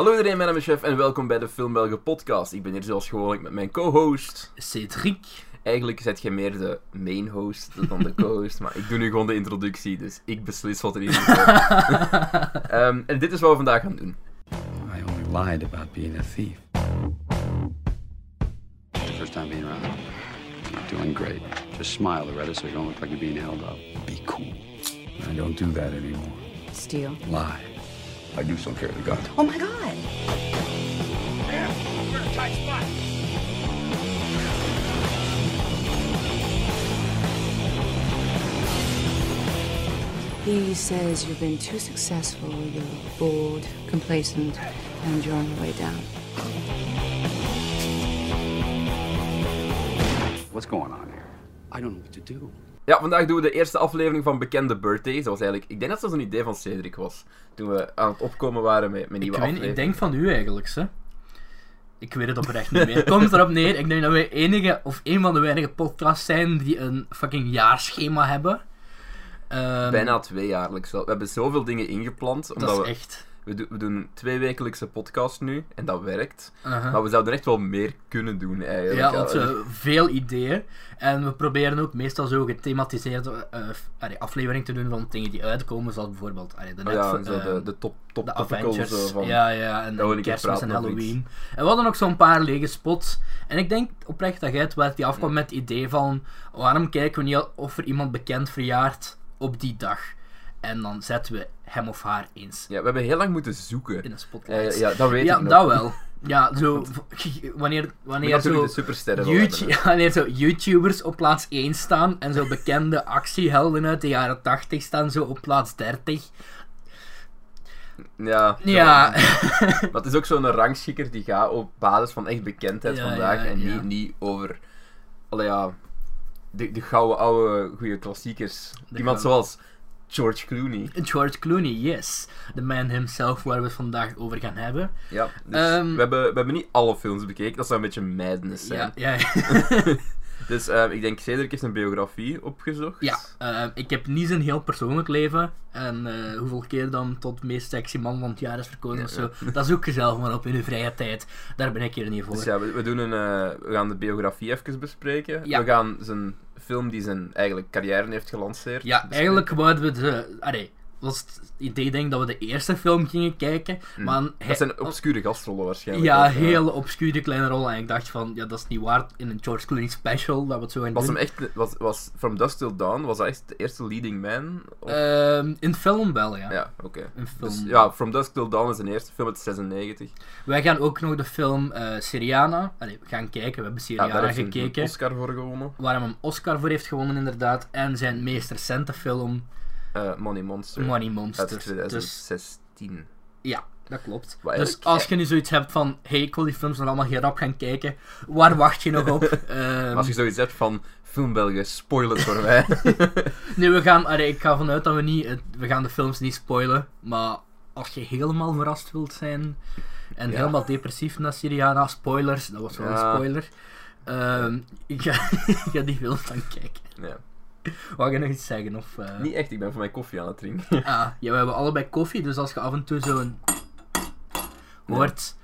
Hallo iedereen, mijn naam is Chef en welkom bij de Filmbelgen podcast. Ik ben hier zoals gewoonlijk met mijn co-host Cédric. Eigenlijk zet jij meer de main host dan de co-host, maar ik doe nu gewoon de introductie, dus ik beslis wat er in komt. En dit is wat we vandaag gaan doen. I only lied about being a thief. First time being around. You're doing great. Just smile, Loretta, so you don't look like you're being held up. Be cool. I don't do that anymore. Steal. Lie. I do so carry the gun. Oh my god. Yeah, we're in a tight spot. He says you've been too successful, you're bored, complacent, and you're on your way down. What's going on here? I don't know what to do. Ja, vandaag doen we de eerste aflevering van Bekende Birthdays. Dat was eigenlijk... Ik denk dat dat een idee van Cédric was. Toen we aan het opkomen waren met nieuwe afleveringen. Ik denk van u eigenlijk, hè. Ik weet het oprecht niet meer. Het komt erop neer. Ik denk dat wij enige, of een van de weinige podcasts zijn die een fucking jaarschema hebben. Bijna tweejaarlijks. We hebben zoveel dingen ingepland. Omdat dat is echt... We doen 2 wekelijkse podcast nu. En dat werkt. Uh-huh. Maar we zouden echt wel meer kunnen doen eigenlijk. Ja, want veel ideeën. En we proberen ook meestal zo gethematiseerde aflevering te doen van dingen die uitkomen. Zoals bijvoorbeeld de top Avengers. Van, ja. En Kerstmis en Halloween. En we hadden ook zo'n paar lege spots. En ik denk oprecht dat jij het werd die afkwam met het idee van... Waarom kijken we niet of er iemand bekend verjaart op die dag? En dan zetten we hem of haar eens. Ja, we hebben heel lang moeten zoeken. In een spotlight. Ja, dat weet ik nog. Ja, dat wel. Ja, zo... Wanneer zo... Wanneer zo YouTubers op plaats 1 staan en zo bekende actiehelden uit de jaren 80 staan zo op plaats 30. Ja. Maar het is ook zo'n rangschikker die gaat op basis van echt bekendheid vandaag. Niet over... De gouden oude goede klassiekers. Iemand zoals... George Clooney, yes. De man himself, waar we het vandaag over gaan hebben. Ja, dus we hebben niet alle films bekeken. Dat zou een beetje madness zijn. Ja. Dus ik denk, Cédric heeft een biografie opgezocht. Ja, ik heb niet zijn heel persoonlijk leven. En hoeveel keer dan tot meest sexy man van het jaar is verkozen of zo. Dat zoek je zelf maar op in je vrije tijd. Daar ben ik hier niet voor. Dus ja, we gaan de biografie even bespreken. Ja. We gaan zijn... film die zijn eigenlijk carrière heeft gelanceerd. Ja, eigenlijk wouden we de... was het idee denk dat we de eerste film gingen kijken, maar... Dat zijn obscure gastrollen waarschijnlijk. Ja, hele obscure kleine rollen. En ik dacht van, ja, dat is niet waard in een George Clooney special, dat we het zo gaan doen. Was From Dusk Till Dawn, was dat echt de eerste leading man? Of? In film wel, ja. Ja, oké. Dus, ja, From Dusk Till Dawn is de eerste film uit 96. Wij gaan ook nog de film Syriana. We gaan kijken, we hebben Syriana gekeken. Daar heeft een Oscar voor gewonnen. Waar hij een Oscar voor heeft gewonnen, inderdaad. En zijn meest recente film... Money Monster. Dat is 2016. Ja, dat klopt. Dus als je nu zoiets hebt van... Hey, ik wil die films nog allemaal hier op gaan kijken. Waar wacht je nog op? Als je zoiets hebt van... Filmbelgen, spoil het voor mij. Nee, ik ga vanuit dat we gaan de films niet spoilen. Maar als je helemaal verrast wilt zijn... En helemaal depressief naar Syriana... Spoilers, dat was wel een spoiler. Ik ga die films dan kijken. Ja. Wou je nog iets zeggen? Of, Niet echt, ik ben voor mijn koffie aan het drinken. We hebben allebei koffie, dus als je af en toe zo'n... hoort...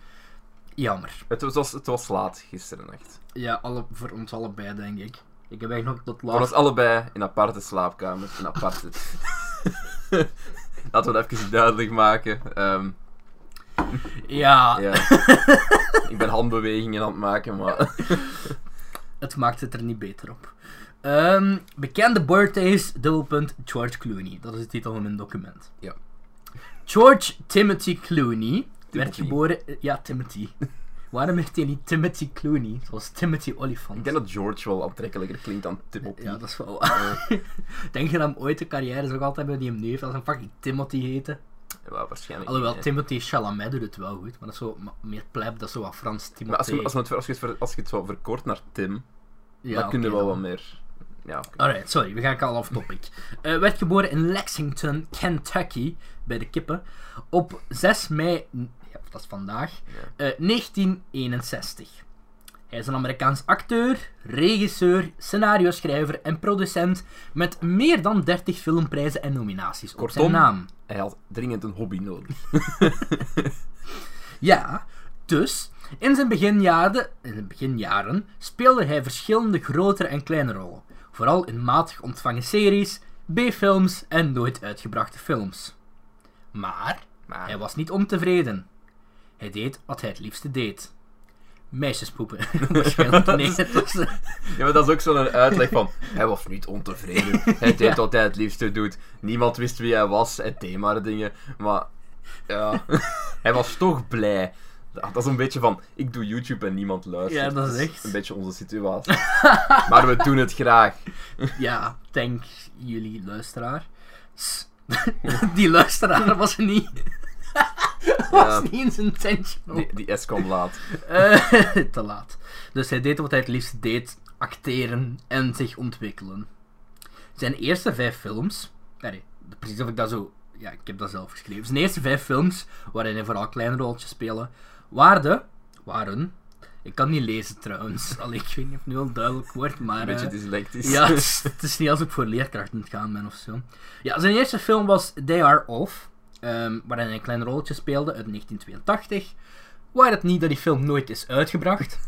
Jammer. Het was laat, gisteren echt. Ja, voor ons allebei, denk ik. Ik heb eigenlijk nog tot laat... Voor ons allebei, in aparte slaapkamers, in aparte... Laten we dat even duidelijk maken. Ja. Ik ben handbewegingen aan het maken, maar... Het maakt het er niet beter op. Bekende birthdays, George Clooney. Dat is de titel van mijn document. Ja. George Timothy Clooney werd geboren... Ja, Timothy. Waarom heet hij niet Timothy Clooney? Zoals Timothy Olyphant. Ik denk dat George wel aantrekkelijker klinkt dan Timothy. Ja, dat is wel... Denk je dat hem ooit een carrière zou gehad hebben die hem nu heeft als een fucking Timothy heette? Ja, waarschijnlijk. Alhoewel, niet, Timothy Chalamet doet het wel goed. Maar dat is zo meer pleb, dat is zo wat Frans Timothy. Maar als je het zo verkort naar Tim... Ja, dat kunnen we wel wat meer... Ja, alright, sorry, we gaan al off topic. Werd geboren in Lexington, Kentucky, bij de kippen, op 6 mei, dat is vandaag, 1961. Hij is een Amerikaans acteur, regisseur, scenario-schrijver en producent met meer dan 30 filmprijzen en nominaties op zijn naam. Hij had dringend een hobby nodig. Ja, dus... In zijn beginjaren speelde hij verschillende grotere en kleine rollen. Vooral in matig ontvangen series, B-films en nooit uitgebrachte films. Maar hij was niet ontevreden. Hij deed wat hij het liefste deed. Meisjespoepen. Waarschijnlijk nee. Ja, maar dat is ook zo'n uitleg van... Hij was niet ontevreden. Hij deed wat hij het liefste doet. Niemand wist wie hij was. Hij deed maar dingen. Maar... ja. Hij was toch blij. Dat is een beetje van, ik doe YouTube en niemand luistert. Ja, dat is echt... een beetje onze situatie. Maar we doen het graag. Ja, dank jullie luisteraar. Die luisteraar was niet... was niet in zijn tentje. Die S kwam laat. Te laat. Dus hij deed wat hij het liefst deed. Acteren en zich ontwikkelen. Zijn eerste 5 films... Nee, precies of ik dat zo... Ja, ik heb dat zelf geschreven. Zijn eerste 5 films, waarin hij vooral kleine rolletjes speelde... Waren... Ik kan niet lezen trouwens. Allee, ik weet niet of het nu al duidelijk wordt, maar... Een beetje dyslectisch. Ja, het is niet als ik voor leerkrachten gaan ben ofzo. Ja, zijn eerste film was They Are Off. Waarin hij een klein rolletje speelde uit 1982. Waar het niet dat die film nooit is uitgebracht.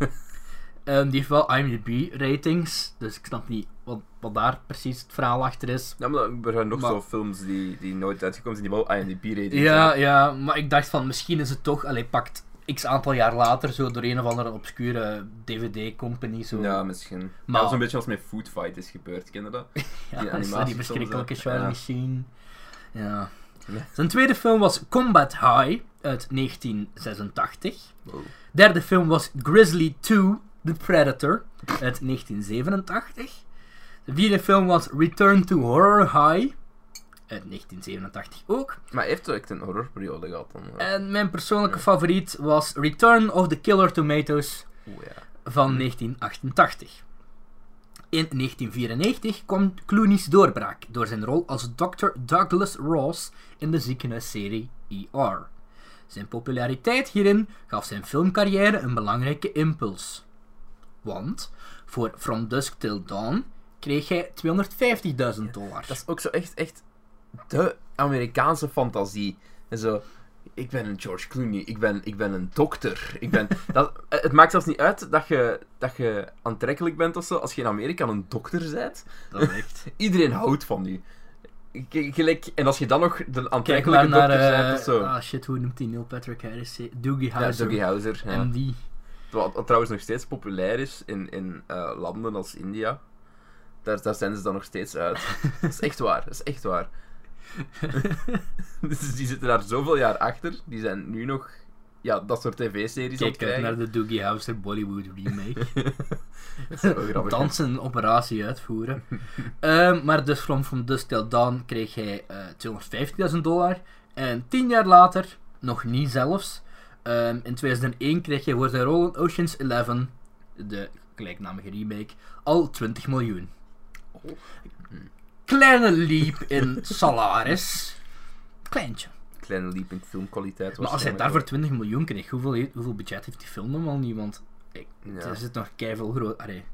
Die heeft wel IMDb-ratings. Dus ik snap niet wat daar precies het verhaal achter is. Ja, maar er zijn nog zo'n films die nooit uitgekomen zijn, die wel IMDb-ratings hebben. Ja, maar ik dacht van, misschien is het toch... Allee, pakt... X aantal jaar later, zo door een of andere obscure DVD-company. Zo. Ja, misschien. Maar... ja, dat is een beetje als met Food Fight is gebeurd, ken je dat? Ja, die verschrikkelijke Charlie Sheen. Ja. Zijn tweede film was Combat High, uit 1986. Wow. Derde film was Grizzly 2, The Predator, uit 1987. De vierde film was Return to Horror High... uit 1987 ook. Maar heeft hij echt een horrorperiode gehad dan? Ja. En mijn persoonlijke favoriet was Return of the Killer Tomatoes van 1988. In 1994 kwam Clooney's doorbraak door zijn rol als Dr. Douglas Ross in de ziekenhuisserie ER. Zijn populariteit hierin gaf zijn filmcarrière een belangrijke impuls. Want voor From Dusk Till Dawn kreeg hij $250.000. Dat is ook zo echt... de Amerikaanse fantasie. En zo, ik ben een George Clooney, ik ben een dokter. Het maakt zelfs niet uit dat je aantrekkelijk bent of zo, als je in Amerika een dokter bent. Dat is echt. Iedereen houdt van je. En als je dan nog de aantrekkelijke dokter bent of zo. Hoe noemt die Neil Patrick Harris? Doogie Howser. Ja, Doogie Howser. Ja. MD. Wat trouwens nog steeds populair is in landen als India. Daar zijn ze dan nog steeds uit. Dat is echt waar. Dus die zitten daar zoveel jaar achter. Die zijn nu nog dat soort tv-series aan het krijgen. Kijk naar de Doogie Howser Bollywood remake. Dat is wel grappig. Dansen een operatie uitvoeren. Maar dus From Dusk Till Dawn kreeg hij $250.000. En 10 jaar later, nog niet zelfs, in 2001 kreeg hij voor zijn rol in Ocean's 11, de gelijknamige remake, al $20 miljoen. Oh. Kleine leap in salaris. Kleintje. Kleine leap in filmkwaliteit. Maar als hij daarvoor $20 miljoen kreeg, hoeveel budget heeft die film normaal niet? Want er zit nog keiveel groot... Allee,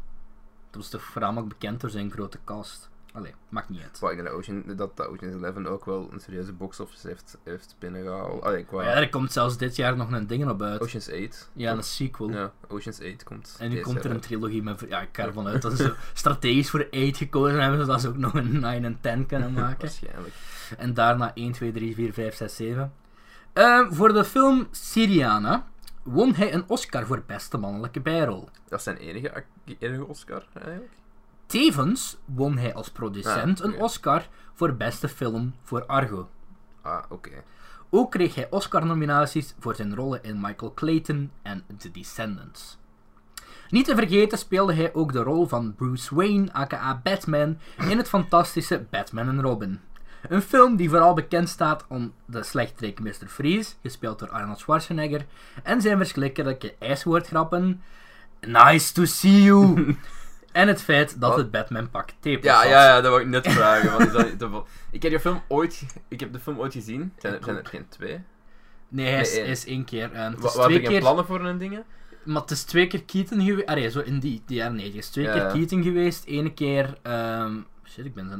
dat was toch voornamelijk bekend door zijn grote cast. Allee, maakt niet uit. Ik denk dat Ocean's 11 ook wel een serieuze box-office heeft binnengehaald. Ja, er komt zelfs dit jaar nog een ding op uit. Ocean's 8. Ja, een sequel. Ja, Ocean's 8 komt. En nu komt er een trilogie met... Ja, ik ga ervan uit dat ze strategisch voor 8 gekozen hebben, zodat ze ook nog een 9 en 10 kunnen maken. Waarschijnlijk. En daarna 1, 2, 3, 4, 5, 6, 7. Voor de film Syriana won hij een Oscar voor beste mannelijke bijrol. Dat is zijn enige Oscar, eigenlijk. Tevens won hij als producent een Oscar voor beste film voor Argo. Ook kreeg hij Oscar-nominaties voor zijn rollen in Michael Clayton en The Descendants. Niet te vergeten speelde hij ook de rol van Bruce Wayne, aka Batman, in het fantastische Batman en Robin. Een film die vooral bekend staat om de slechterik Mr. Freeze, gespeeld door Arnold Schwarzenegger, en zijn verschrikkelijke ijswoordgrappen. Nice to see you! En het feit dat het Batman pak tape was. Ja, dat wou ik net vragen. Want ik heb de film ooit gezien. Zijn er geen 2? Nee, hij is 1 keer. Wat heb je plannen voor hun dingen? Maar het is 2 keer Keaton geweest. Allee, zo in die jaren 90. Het is 2 keer Keaton geweest. 1 keer... shit, ik ben zo...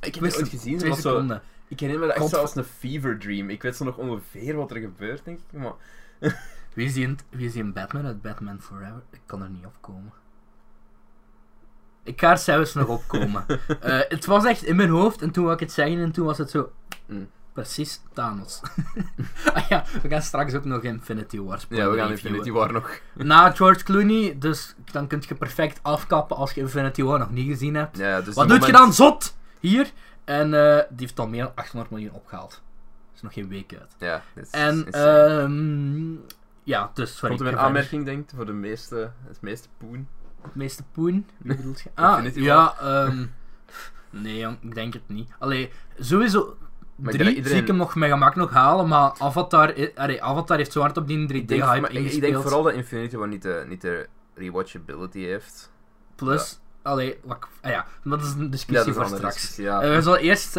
Ik heb het ooit gezien. 2 seconden. Ik herinner me dat echt zo als een fever dream. Ik weet zo nog ongeveer wat er gebeurt, denk ik. Maar Wie is die in Batman uit Batman Forever? Ik kan er niet opkomen. Ik ga er zelfs nog opkomen. Het was echt in mijn hoofd en toen wou ik het zeggen en toen was het zo... Precies, Thanos. Ah ja, we gaan straks ook nog Infinity War spelen. Ja, we gaan Infinity War nog. Na George Clooney, dus dan kun je perfect afkappen als je Infinity War nog niet gezien hebt. Ja, dus wat doet je dan, zot? Hier. En die heeft al meer dan 800 miljoen opgehaald. Is nog geen week uit. Ja, ja, dus... Komt er een aanmerking, denk ik, voor het meeste poen? Het meeste poen? Wie bedoelt je? Ah, ja, nee, jong, ik denk het niet. Allee, sowieso... 3 zie iedereen... ik hem nog met gemak nog halen, maar Avatar heeft zo hard op die 3D-hype ingespeeld. Ik denk vooral dat Infinity War niet de rewatchability heeft. Plus, ja. Dat is een discussie voor straks. Discussie, ja. We zullen eerst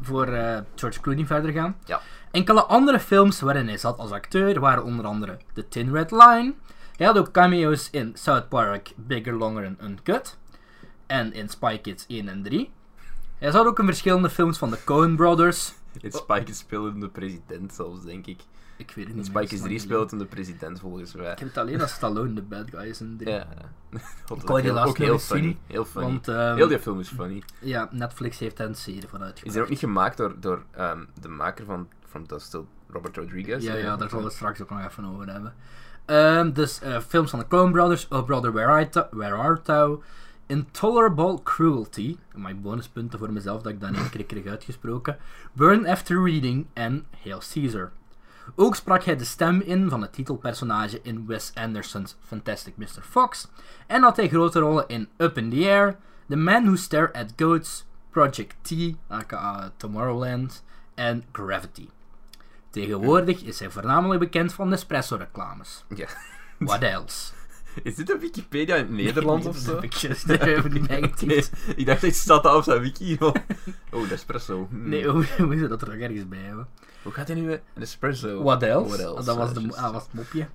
voor George Clooney verder gaan. Ja. Enkele andere films waarin hij zat als acteur waren onder andere The Thin Red Line. Hij had ook cameo's in South Park, Bigger, Longer en Uncut. En in Spy Kids 1 en 3. Hij zat ook in verschillende films van de Coen Brothers. In Spy Kids speelde hem de president zelfs, denk ik. Ik weet het niet. In Spy Kids 3 speelde hem de president, volgens mij. Ik heb het alleen als Stallone de bad guy is in 3. Ja. Ik kon die laatst nog eens zien. Heel funny. Want, heel die film is funny. Ja, Netflix heeft daar een serie van uitgebracht. Is er ook niet gemaakt door de maker van From Dusk Till Dawn, Robert Rodriguez? Ja, daar zullen we het straks ook nog even over hebben. Dus films van de Coen Brothers. Oh Brother, Where Art Thou? Intolerable Cruelty, mijn bonuspunten voor mezelf dat ik dat niet kreeg uitgesproken, Burn After Reading en Hail Caesar. Ook sprak hij de stem in van het titelpersonage in Wes Anderson's Fantastic Mr. Fox en had hij grote rollen in Up in the Air, The Man Who Stared at Goats, Project T, aka Tomorrowland en Gravity. Tegenwoordig is hij voornamelijk bekend van Nespresso-reclames. Yeah. What else? Is dit een Wikipedia in het Nederlands of zo? Ik dacht dat staat dat op zijn wiki. Oh, Nespresso. Nee, hoe moet je dat er nog ergens bij hebben? Hoe gaat hij nu? Nespresso. What else? Dat was het mopje.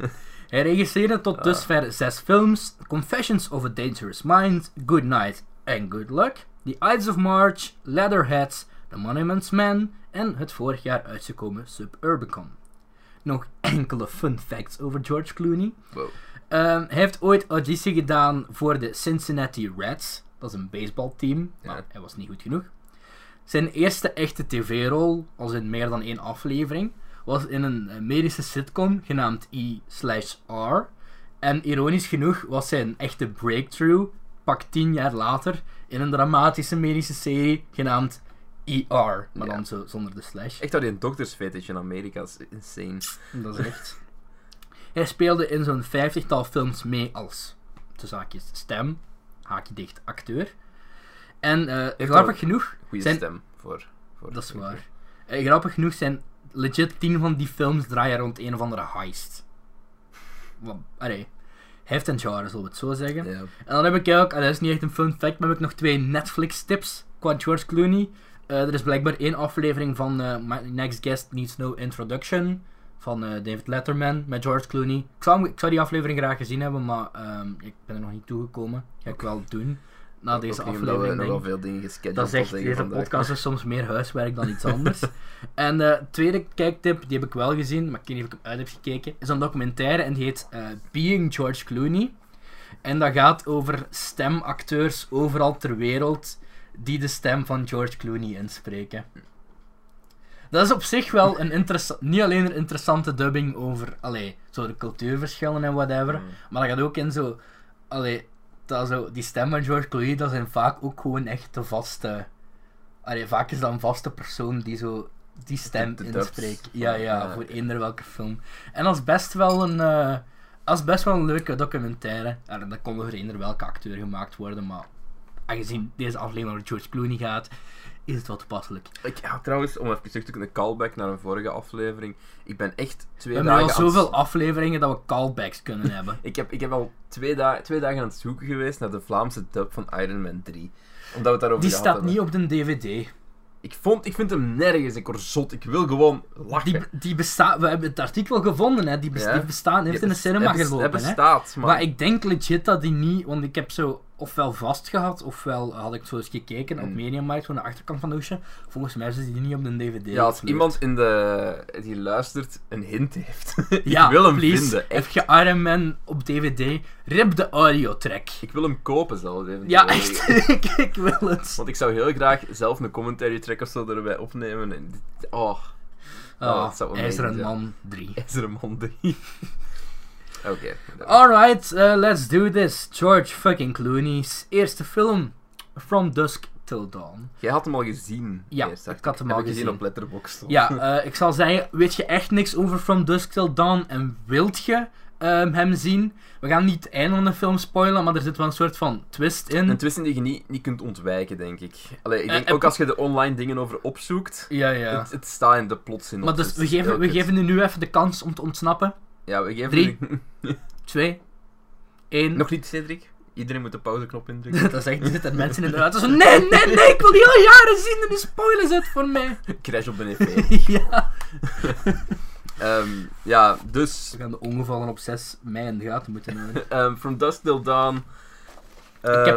Hij regisseerde tot dusver 6 films: Confessions of a Dangerous Mind, Good Night and Good Luck, The Ides of March, Leatherheads, The Monuments Man en het vorig jaar uitgekomen Suburbicon. Nog enkele fun facts over George Clooney. Wow. Hij heeft ooit auditie gedaan voor de Cincinnati Reds. Dat is een baseballteam, maar hij was niet goed genoeg. Zijn eerste echte tv-rol, als in meer dan 1 aflevering, was in een medische sitcom genaamd E/R. En ironisch genoeg was zijn echte breakthrough, pak 10 jaar later, in een dramatische medische serie genaamd ER. Maar dan zo zonder de slash. Echt dat die een doktersfetish in Amerika is insane. Dat is echt... Hij speelde in zo'n 50-tal films mee als, tussen haakjes, stem, haakje dicht, acteur. En grappig genoeg... Goeie zijn... stem voor... Dat is waar. Grappig genoeg zijn legit 10 van die films draaien rond een of andere heist. Allee, heeft een genre, zullen we het zo zeggen. Yeah. En dan heb ik ook, dat is niet echt een fun fact, maar heb ik nog 2 Netflix tips qua George Clooney. Er is blijkbaar 1 aflevering van My Next Guest Needs No Introduction... van David Letterman met George Clooney. Ik zou die aflevering graag gezien hebben, maar ik ben er nog niet toegekomen. Ga ik wel doen. Na deze aflevering. We nogal veel dingen gescheduled. Dat is echt, deze podcast is soms meer huiswerk dan iets anders. En de tweede kijktip, die heb ik wel gezien, maar ik weet niet of ik hem uit heb gekeken, is een documentaire en die heet Being George Clooney. En dat gaat over stemacteurs overal ter wereld die de stem van George Clooney inspreken. Dat is op zich wel niet alleen een interessante dubbing over zo de cultuurverschillen en whatever, maar dat gaat ook in zo, die stem van George Clooney, dat zijn vaak ook gewoon echt de vaste, vaak is dat een vaste persoon die zo die stem inspreekt. Ja, voor eender welke film. En dat is best wel een leuke documentaire. Dat kon door eender welke acteur gemaakt worden, maar aangezien deze aflevering over George Clooney gaat, is het wel toepasselijk. Trouwens, om even terug te kunnen, callback naar een vorige aflevering. Ik ben echt 2 dagen... We hebben al zoveel afleveringen dat we callbacks kunnen hebben. Ik heb al 2 dagen aan het zoeken geweest naar de Vlaamse dub van Iron Man 3. Omdat we het daarover die staat niet op de DVD. Ik vind hem nergens. Ik word zot. Ik wil gewoon lachen. We hebben het artikel gevonden, hè. Die bestaan. Heeft in de cinema gelopen, hè. Maar ik denk legit dat die niet... Want ik heb zo... ofwel vastgehad, ofwel had ik het zo eens gekeken op Mediamarkt, van de achterkant van de hoesje. Volgens mij zit die niet op de DVD. Ja, als iemand in de, die luistert een hint heeft. Ja, ik wil hem vinden. Heb je Iron Man op DVD? Rip de audiotrack. Ik wil hem kopen zelf. Even ja, echt. ik wil het. Want ik zou heel graag zelf een commentary track of zo erbij opnemen. En dat zou IJzeren Man 3. IJzeren Man 3. Oké. Alright, let's do this. George fucking Clooney's eerste film, From Dusk Till Dawn. Jij had hem al gezien. Ja, ik had hem al gezien op Letterboxd. Ja, ik zal zeggen, weet je echt niks over From Dusk Till Dawn en wilt je hem zien? We gaan niet het einde van de film spoilen, maar er zit wel een soort van twist in. Een twist in die je niet kunt ontwijken, denk ik. Allee, ik denk ook als je de online dingen over opzoekt, het staat in de plots in. Maar dus, we geven je nu even de kans om te ontsnappen. Ja, we geven 3, 2, 1... Nog niet, Cédric? Iedereen moet de pauzeknop indrukken. Dat is echt, er zitten mensen in de auto zo... Nee, ik wil die al jaren zien en die spoiler zet voor mij. Crash op de EP. Ja. Ja, dus... We gaan de ongevallen op 6 mei in de gaten moeten houden. From Dusk Till Dawn...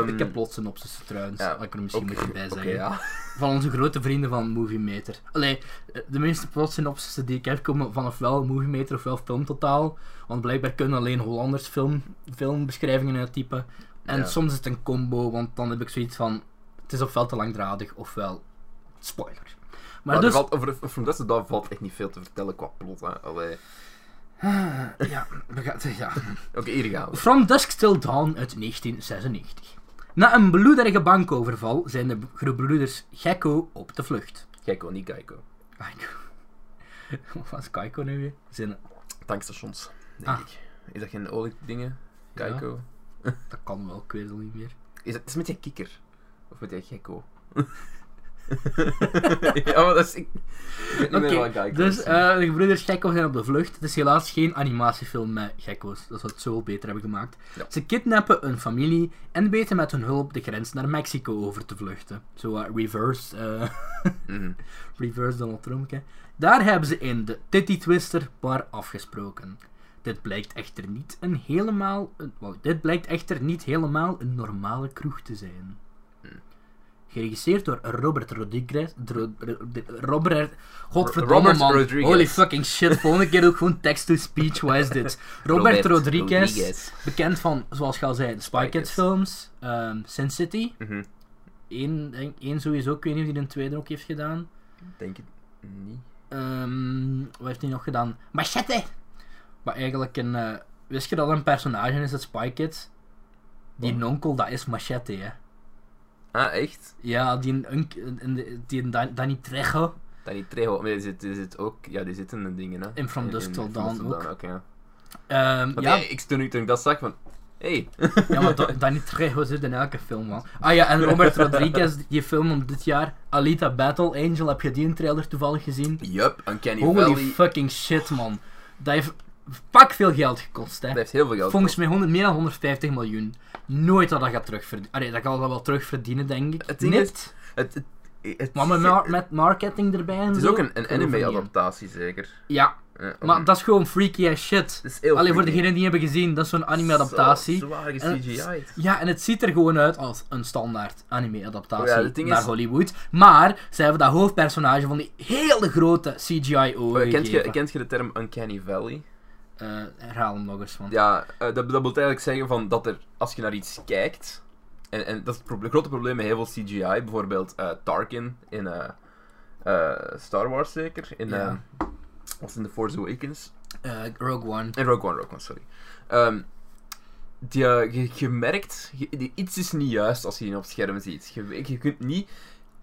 Ik heb plots een opzes trouwens, wat ik er misschien moet bij zeggen. Ja. Van onze grote vrienden van Moviemeter. Allee, de meeste plots en opzessen die ik heb komen vanaf wel Moviemeter ofwel Filmtotaal. Want blijkbaar kunnen alleen Hollanders filmbeschrijvingen uittypen. En soms is het een combo, want dan heb ik zoiets van... Het is ofwel te langdradig, ofwel... Spoiler. Maar dus... From Dusk Till Dawn valt echt niet veel te vertellen qua plot, hè. Allee... Ja, we gaan... Ja. Oké, hier gaan we. From Dusk Till Dawn uit 1996. Na een bloederige bankoverval zijn de gebroeders Gecko op de vlucht. Gecko, niet Geico. Wat is Geico nu weer? Zijn... Tankstations, denk ik. Is dat geen oliedingen? Geico? Ja, dat kan wel, ik weet het niet meer. Het is met die kikker. Of met die Gecko. Ja, maar dat is... Oké, dus de gebroeders Gecko zijn op de vlucht. Het is helaas geen animatiefilm met gekko's. Dat zou het zo beter hebben gemaakt. Ja. Ze kidnappen een familie en weten met hun hulp de grens naar Mexico over te vluchten. Zo reverse... reverse Donald Trump, hè. Daar hebben ze in de Titty Twister bar afgesproken. Dit blijkt echter niet helemaal een normale kroeg te zijn. Geregisseerd door Robert Rodriguez. Robert Rodriguez. Holy fucking shit. Volgende keer ook gewoon text-to-speech. Wat is dit? Robert Rodriguez. Bekend van, zoals je al zei, de Spy Kids films. Sin City. Eén sowieso. Ik weet niet of hij de tweede ook heeft gedaan. Denk het niet. Wat heeft hij nog gedaan? Machete! Maar eigenlijk een... wist je dat een personage is, dat Spy Kids? Die nonkel, dat is Machete, hè. Ah, echt? Ja, die Danny Trejo, maar die zit ook... Ja, die zit in de dingen, hè. In From Dusk Till Dawn ook. Oké, ja. Ik dat zag van... Hey. Ja, maar Danny Trejo zit in elke film, man. Ah ja, en Robert Rodriguez, die film om dit jaar... Alita Battle Angel, heb je die een trailer toevallig gezien? Yup, Uncanny Valley. Holy fucking shit, man. Dat heeft... Pak veel geld gekost, hè. Dat heeft heel veel geld gekost. Volgens mij meer dan 150 miljoen. Nooit dat gaat terugverdienen. Allee, dat kan dat wel terugverdienen, denk ik. Het ding is... Maar met marketing erbij en zo... Het is ook een anime-adaptatie, zeker? Ja. Maar dat is gewoon freaky as shit. Allee, voor degenen die hebben gezien, dat is zo'n anime-adaptatie. Zware CGI. Ja, en het ziet er gewoon uit als een standaard anime-adaptatie naar Hollywood. Maar, ze hebben dat hoofdpersonage van die hele grote CGI-ogen gegeven. Kent je de term Uncanny Valley? Herhaal hem nog eens. Want... Ja, dat wil eigenlijk zeggen van dat er, als je naar iets kijkt, en dat is het grote probleem met heel veel CGI, bijvoorbeeld Tarkin in Star Wars zeker, in The Force Awakens. Rogue One, sorry. Iets is niet juist als je die op het scherm ziet.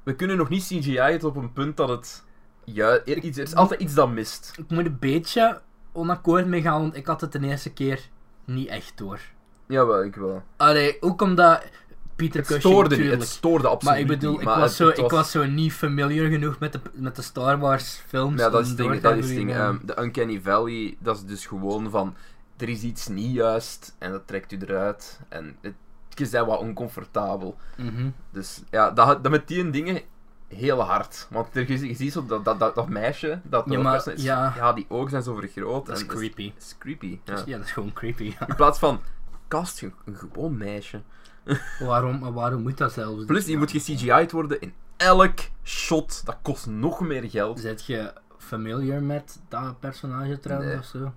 We kunnen nog niet CGI'en op een punt dat het juist... Er is altijd iets dat mist. Ik moet een beetje... onakkoord mee gaan, want ik had het de eerste keer niet echt door. Jawel, ik wel. Allee, ook omdat Peter Cushing natuurlijk... Het stoorde absoluut niet. Maar ik bedoel, ik was zo niet familiar genoeg met de Star Wars films. Ja, dat is het ding. De Uncanny Valley, dat is dus gewoon van... Er is iets niet juist, en dat trekt u eruit. En je bent wat oncomfortabel. Dus ja, dat met die dingen... Heel hard. Want je ziet zo dat meisje, dat hoofdpersoon is... Ja, die ogen zijn zo vergroot. Dat is creepy. Dat is creepy. Ja, dat is gewoon creepy. Ja. In plaats van... cast een gewoon meisje. Waarom moet dat zelfs? Plus, je moet ge-CGI'd worden in elk shot. Dat kost nog meer geld. Zet je familiar met dat personage trouwens ofzo?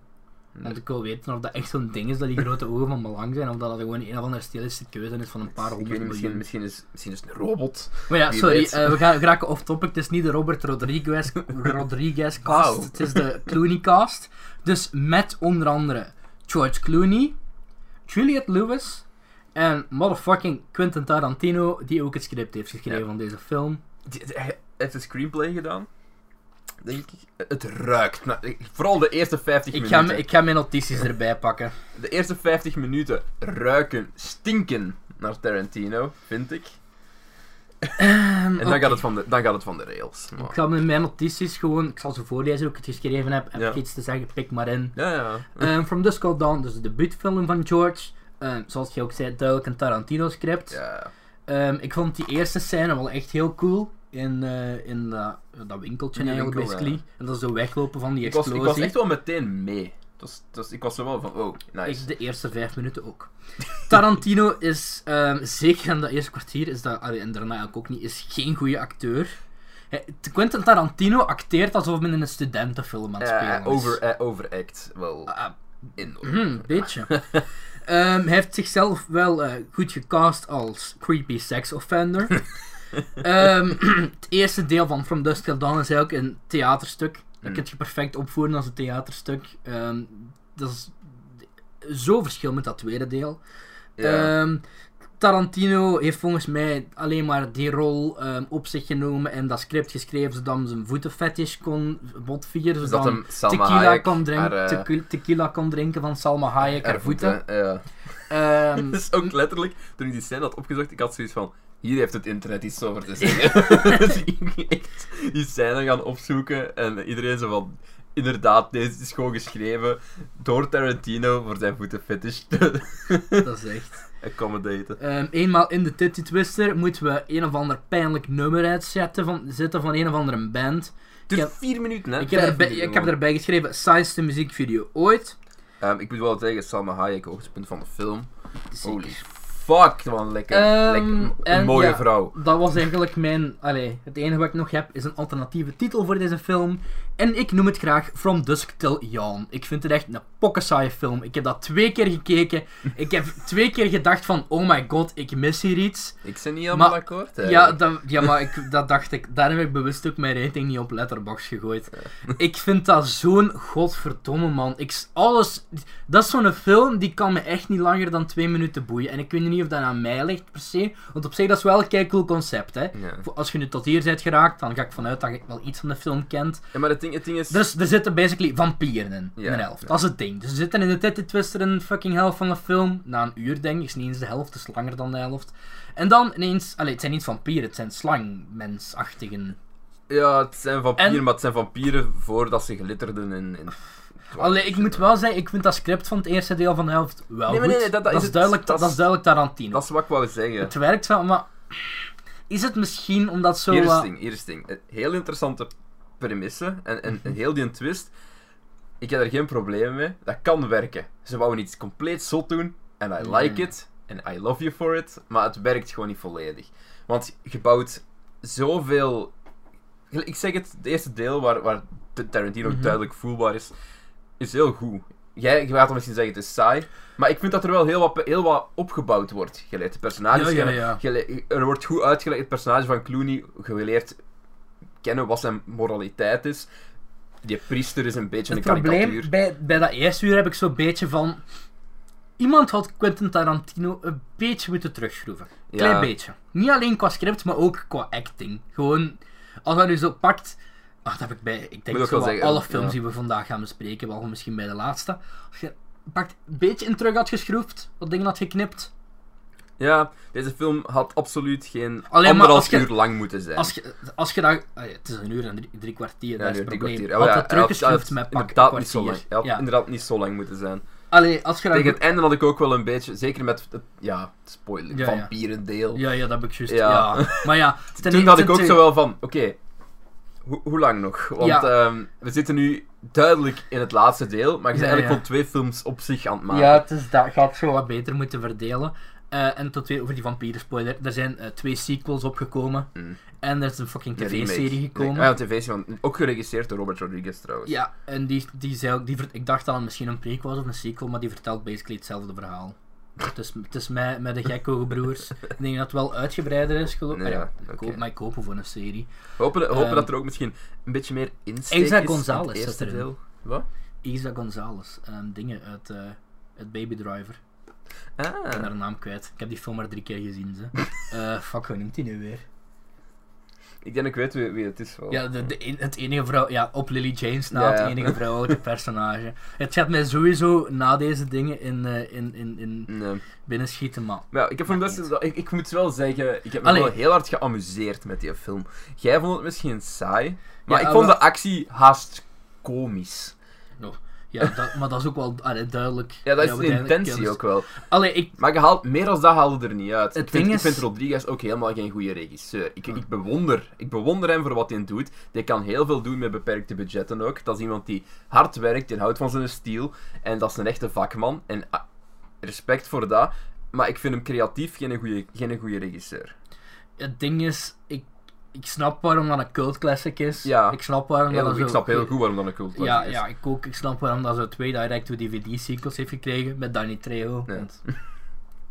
Nee. En ik wil weten of dat echt zo'n ding is dat die grote ogen van belang zijn, of dat gewoon een of andere stiliste keuze is van een paar honderd miljoen. Misschien is het een robot. Maar ja, sorry, we raken off-topic. Het is niet de Robert Rodriguez cast, wow. Het is de Clooney cast. Dus met onder andere George Clooney, Juliette Lewis en motherfucking Quentin Tarantino, die ook het script heeft geschreven van deze film. Hij heeft een screenplay gedaan. Denk ik, het ruikt. Vooral de eerste 50 minuten. Ik ga mijn notities erbij pakken. De eerste 50 minuten stinken naar Tarantino, vind ik. En dan, gaat het van de rails. Maar. Ik ga met mijn notities gewoon... Ik zal ze voorlezen, hoe ik het geschreven heb. Heb ik iets te zeggen, pik maar in. From Dusk Till Dawn, dus de debuutfilm van George. Zoals je ook zei, duidelijk een Tarantino-script. Ik vond die eerste scène wel echt heel cool. In dat winkeltje eigenlijk, basically. En dat is zo weglopen van die explosie. Ik was echt wel meteen mee. Dus ik was er wel van, oh, nice. De eerste 5 minuten ook. Tarantino is, zeker in dat eerste kwartier, is dat, en daarna eigenlijk ook niet, is geen goede acteur. Quentin Tarantino acteert alsof men in een studentenfilm aan het spelen is. Overact, wel. Een beetje. Hij heeft zichzelf wel goed gecast als creepy sex offender. Het eerste deel van From Dusk Till Dawn is eigenlijk een theaterstuk. Dat kun je perfect opvoeren als een theaterstuk. Dat is zo verschil met dat tweede deel. Tarantino heeft volgens mij alleen maar die rol op zich genomen en dat script geschreven zodat zijn voeten fetish kon botvieren, zodat hem tequila kon drinken van Salma Hayek haar voeten. Dat is ook letterlijk, toen ik die scène had opgezocht, ik had zoiets van... Hier heeft het internet iets over te zeggen. Dus ik ging echt die scène gaan opzoeken en iedereen zo van... Inderdaad, deze is gewoon geschreven door Tarantino voor zijn voeten fetish. Dat is echt... accommodaten. Eenmaal in de Titty Twister moeten we een of ander pijnlijk nummer uitzetten van een of andere band. Het duurt 4 minuten, hè? Ik heb erbij geschreven, saaiste muziekvideo ooit. Ik moet wel zeggen, Salma Hayek, hoogtepunt van de film. Holy fuck, man, een mooie vrouw. Dat was eigenlijk mijn... het enige wat ik nog heb is een alternatieve titel voor deze film. En ik noem het graag From Dusk Till Dawn. Ik vind het echt een pokkensaaie film. Ik heb dat 2 keer gekeken. Ik heb 2 keer gedacht van, oh my god, ik mis hier iets. Ik ben niet helemaal akkoord, hè. Dat dacht ik. Daar heb ik bewust ook mijn rating niet op Letterboxd gegooid. Ik vind dat zo'n godverdomme, man. Dat is zo'n film, die kan me echt niet langer dan 2 minuten boeien. En ik weet niet of dat aan mij ligt, per se. Want op zich, dat is wel een kei cool concept, hè. Als je nu tot hier bent geraakt, dan ga ik vanuit dat je wel iets van de film kent. Ja, maar het ding is... Dus er zitten basically vampieren in de helft. Dat is het ding. Dus er zitten in de Titty Twister in de fucking helft van de film. Na een uur, denk ik. Is niet eens de helft, is langer dan de helft. En dan ineens... het zijn niet vampieren, het zijn slangmensachtigen. Ja, het zijn vampieren, maar het zijn vampieren voordat ze glitterden in... ik moet wel zeggen, ik vind dat script van het eerste deel van de helft wel goed. Dat is duidelijk Tarantino. Dat is wat ik wou zeggen. Het werkt wel, maar... Is het misschien omdat zo... Hier is het ding. Heel interessante... premissen en heel die twist. Ik heb er geen probleem mee. Dat kan werken. Ze wouden iets compleet zot doen. En I like it. En I love you for it. Maar het werkt gewoon niet volledig. Want je bouwt zoveel... Ik zeg het, het eerste deel waar Tarantino duidelijk voelbaar is heel goed. Jij gaat dan misschien zeggen het is saai. Maar ik vind dat er wel heel wat opgebouwd wordt. Je leert de personages kennen. Er wordt goed uitgelegd het personage van Clooney. Je leert... kennen wat zijn moraliteit is. Die priester is een beetje een karikatuur. Het probleem bij dat eerste uur heb ik zo'n beetje van... Iemand had Quentin Tarantino een beetje moeten terugschroeven. Klein beetje. Niet alleen qua script, maar ook qua acting. Gewoon, als dat nu zo pakt... dat heb ik bij... Ik denk dat alle films die we vandaag gaan bespreken, behalve misschien bij de laatste. Als je pakt een beetje in terug had geschroefd, wat dingen had geknipt... Ja, deze film had absoluut geen anderhalf uur lang moeten zijn. Als je dat... Het is 1 uur en 3 kwartier, dat is het probleem. Had teruggeschroefd met pak een kwartier. Hij had inderdaad niet zo lang moeten zijn. Tegen het einde had ik ook wel een beetje... Zeker met het... spoiler. Ja, vampierendeel. Ja, dat heb ik juist. Ja. Maar ja... Toen had ik ook zo wel van... Oké, hoe lang nog? Want we zitten nu... duidelijk in het laatste deel, maar je bent eigenlijk al twee films op zich aan het maken. Ja, dat gaat zo wat beter moeten verdelen. En tot twee over die vampierspoiler. Er zijn twee sequels opgekomen. Mm. En er is een fucking tv-serie gekomen. Ja, een tv-serie. Ook geregisseerd door Robert Rodriguez trouwens. Ja, en die ik dacht dat het misschien een prequel was of een sequel, maar die vertelt basically hetzelfde verhaal. Het is mij met de Gecko broers. Ik denk dat het wel uitgebreider is, geloof ik. Nee, ja, okay. Maar ik hoop voor een serie. Hopen dat er ook misschien een beetje meer insteek is. Isa Gonzalez zit erin. Wat? Isa Gonzalez. Dingen uit het Baby Driver. Ah. Ik ben haar naam kwijt. Ik heb die film maar 3 keer gezien. Fuck, hoe noemt die nu weer? Ik denk dat ik weet wie het is wel. Ja, het enige vrouw... Ja, op Lily Jane's na, het enige vrouwelijke personage. Het gaat mij sowieso na deze dingen in binnenschieten, maar ja, ik heb ik moet wel zeggen, ik heb me wel heel hard geamuseerd met die film. Jij vond het misschien saai, maar ik vond de actie haast komisch. Ja, maar dat is ook wel duidelijk. Ja, dat is de intentie ook wel. Maar meer als dat haalde er niet uit. Ik vind Rodriguez ook helemaal geen goede regisseur. Ik bewonder hem voor wat hij doet. Hij kan heel veel doen met beperkte budgetten ook. Dat is iemand die hard werkt, die houdt van zijn stijl. En dat is een echte vakman. En respect voor dat. Maar ik vind hem creatief geen goede regisseur. Het ding is... Ik snap waarom dat een cult classic is. Ja. Ik snap heel goed waarom dat een cult classic is. Ja, ik ook. Ik snap waarom dat zo 2 direct-to-DVD sequels heeft gekregen met Danny Trejo. Ja. Want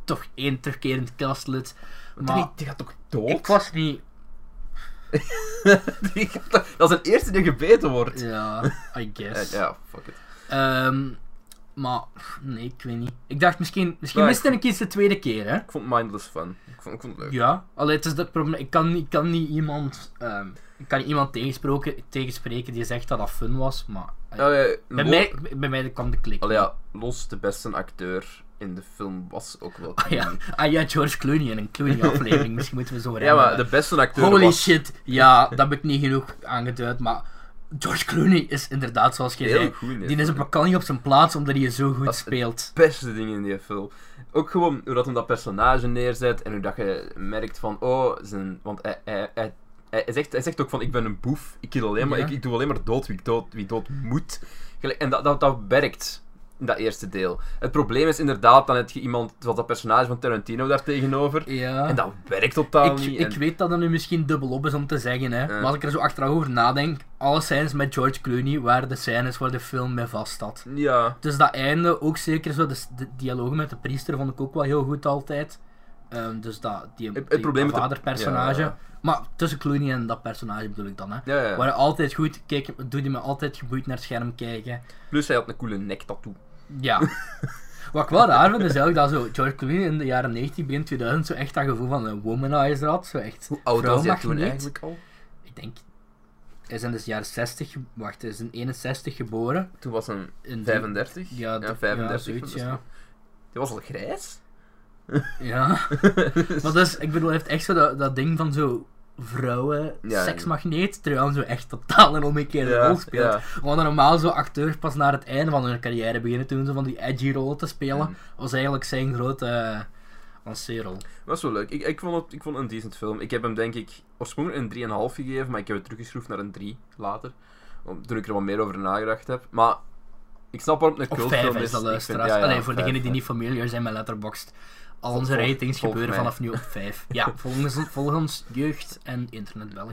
toch 1 terugkerend castlid. Maar die gaat toch dood? Ik was niet... dat is het eerste die gebeten wordt. Ja, I guess. Ja, fuck it. Maar, nee, ik weet niet. Ik dacht misschien miste ik iets de tweede keer, hè? Ik vond Mindless fun. Ik vond het leuk. Ja, het is dat probleem. Ik kan niet iemand tegenspreken die zegt dat dat fun was, maar... Bij mij kwam de klik. Los de beste acteur in de film was ook wel... George Clooney in een Clooney-aflevering. Misschien moeten we zo rijden. Ja, maar de beste acteur was... Holy shit, ja, dat heb ik niet genoeg aangeduid, maar... George Clooney is inderdaad, zoals jij zei, die is een niet op zijn plaats omdat hij zo goed speelt. Dat is het beste ding in die film. Ook gewoon hoe dat hem dat personage neerzet en hoe dat je merkt van, want hij zegt ook van, ik ben een boef, ik kill alleen maar, ik doe alleen maar dood wie dood moet. En dat werkt in dat eerste deel. Het probleem is inderdaad, dan heb je iemand zoals dat personage van Tarantino daar tegenover. Ja. En dat werkt totaal niet. Ik weet dat dat nu misschien dubbelop is om te zeggen, hè. Maar als ik er zo achteraf over nadenk, alle scènes met George Clooney waren de scènes waar de film mee vast had. Ja. Dus dat einde, ook zeker zo, de dialogen met de priester vond ik ook wel heel goed altijd. Dus dat vaderpersonage. Ja. Maar tussen Clooney en dat personage bedoel ik dan, hè. Ja. Waar altijd goed kijken, doet hij me altijd geboeid naar het scherm kijken. Plus hij had een coole nektattoo. Ja. Wat ik wel raar vind, is eigenlijk dat zo George Clooney in de jaren 90, begin 2000, zo echt dat gevoel van een womanizer had. Zo echt, hoe oud was hij toen eigenlijk al? Ik denk... Hij is in de jaren 60... Wacht, hij is in 61 geboren. Toen was hij 35? Ja, 35. Zoiets, ja. Die was al grijs? Ja. Maar dus, ik bedoel, hij heeft echt zo dat ding van zo... vrouwen, seksmagneet, terwijl zo echt totaal een omgekeerde rol speelt. Ja. Want normaal zo acteurs pas naar het einde van hun carrière beginnen toen ze van die edgy rollen te spelen, was eigenlijk zijn grote lancé-rol. Was wel leuk. Ik vond het een decent film. Ik heb hem denk ik oorspronkelijk een 3,5 gegeven, maar ik heb het teruggeschroefd naar een 3 later, toen ik er wat meer over nagedacht heb. Maar ik snap waarom het een cultfilm is. Dat luisteraars. Voor degenen die niet familiar zijn met Letterboxd. Al onze ratings gebeuren vanaf nu op 5. Ja, volgens jeugd en internet Belg.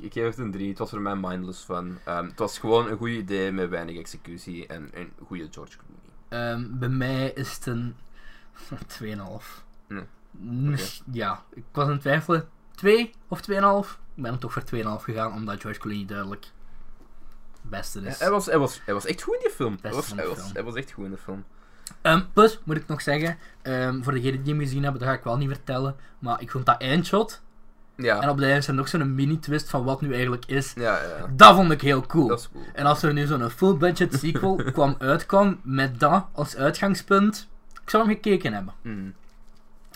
Ik geef het een 3. Het was voor mij mindless fun. Het was gewoon een goed idee met weinig executie en een goede George Clooney. Bij mij is het een 2,5. Nee. Okay. Ja, ik was aan het twijfelen. 2 of 2,5? Ik ben hem toch voor 2,5 gegaan, omdat George Clooney duidelijk het beste is. Ja, hij was echt goed in die film. Plus, moet ik nog zeggen, voor degenen die hem gezien hebben, dat ga ik wel niet vertellen, maar ik vond dat eindshot, en op de eind is er nog zo'n mini-twist van wat nu eigenlijk is, dat vond ik heel cool. En als er nu zo'n full-budget sequel uitkwam met dat als uitgangspunt, ik zou hem gekeken hebben.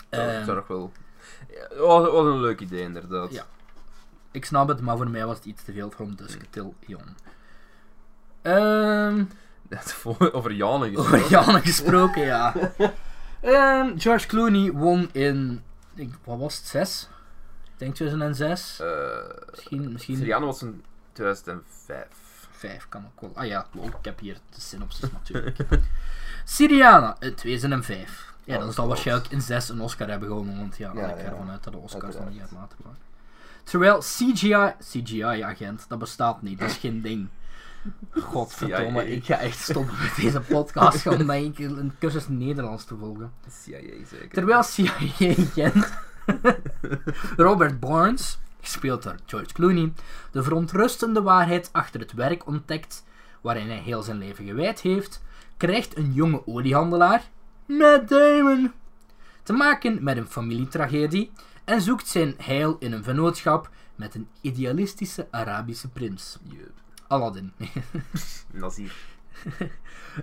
Dat zou nog wel... Dat was een leuk idee, inderdaad. Ja. Ik snap het, maar voor mij was het iets te veel From Dusk Till Dawn. Over Jane gesproken, ja. George Clooney won in... Wat was het? 2006? Misschien... Syriana was een 2005. Kan ook wel. Ah ja, wow, ik heb hier de synopsis natuurlijk. Syriana, in 2005. Ja, dan zal waarschijnlijk in 2006 een Oscar hebben gewonnen, want ja, ja, ja, ja, ik ga ervan uit dat de Oscars dan niet uitmaten waren. Terwijl CGI-agent, dat bestaat niet, dat is geen ding. Godverdomme, CIA. Ik ga echt stoppen met deze podcast, omdat ik een cursus Nederlands te volgen. CIA zeker. Terwijl CIA-agent Robert Barnes, gespeeld door George Clooney, de verontrustende waarheid achter het werk ontdekt, waarin hij heel zijn leven gewijd heeft, krijgt een jonge oliehandelaar, Matt Damon, te maken met een familietragedie en zoekt zijn heil in een vennootschap met een idealistische Arabische prins. Yep. Aladdin. Nazir.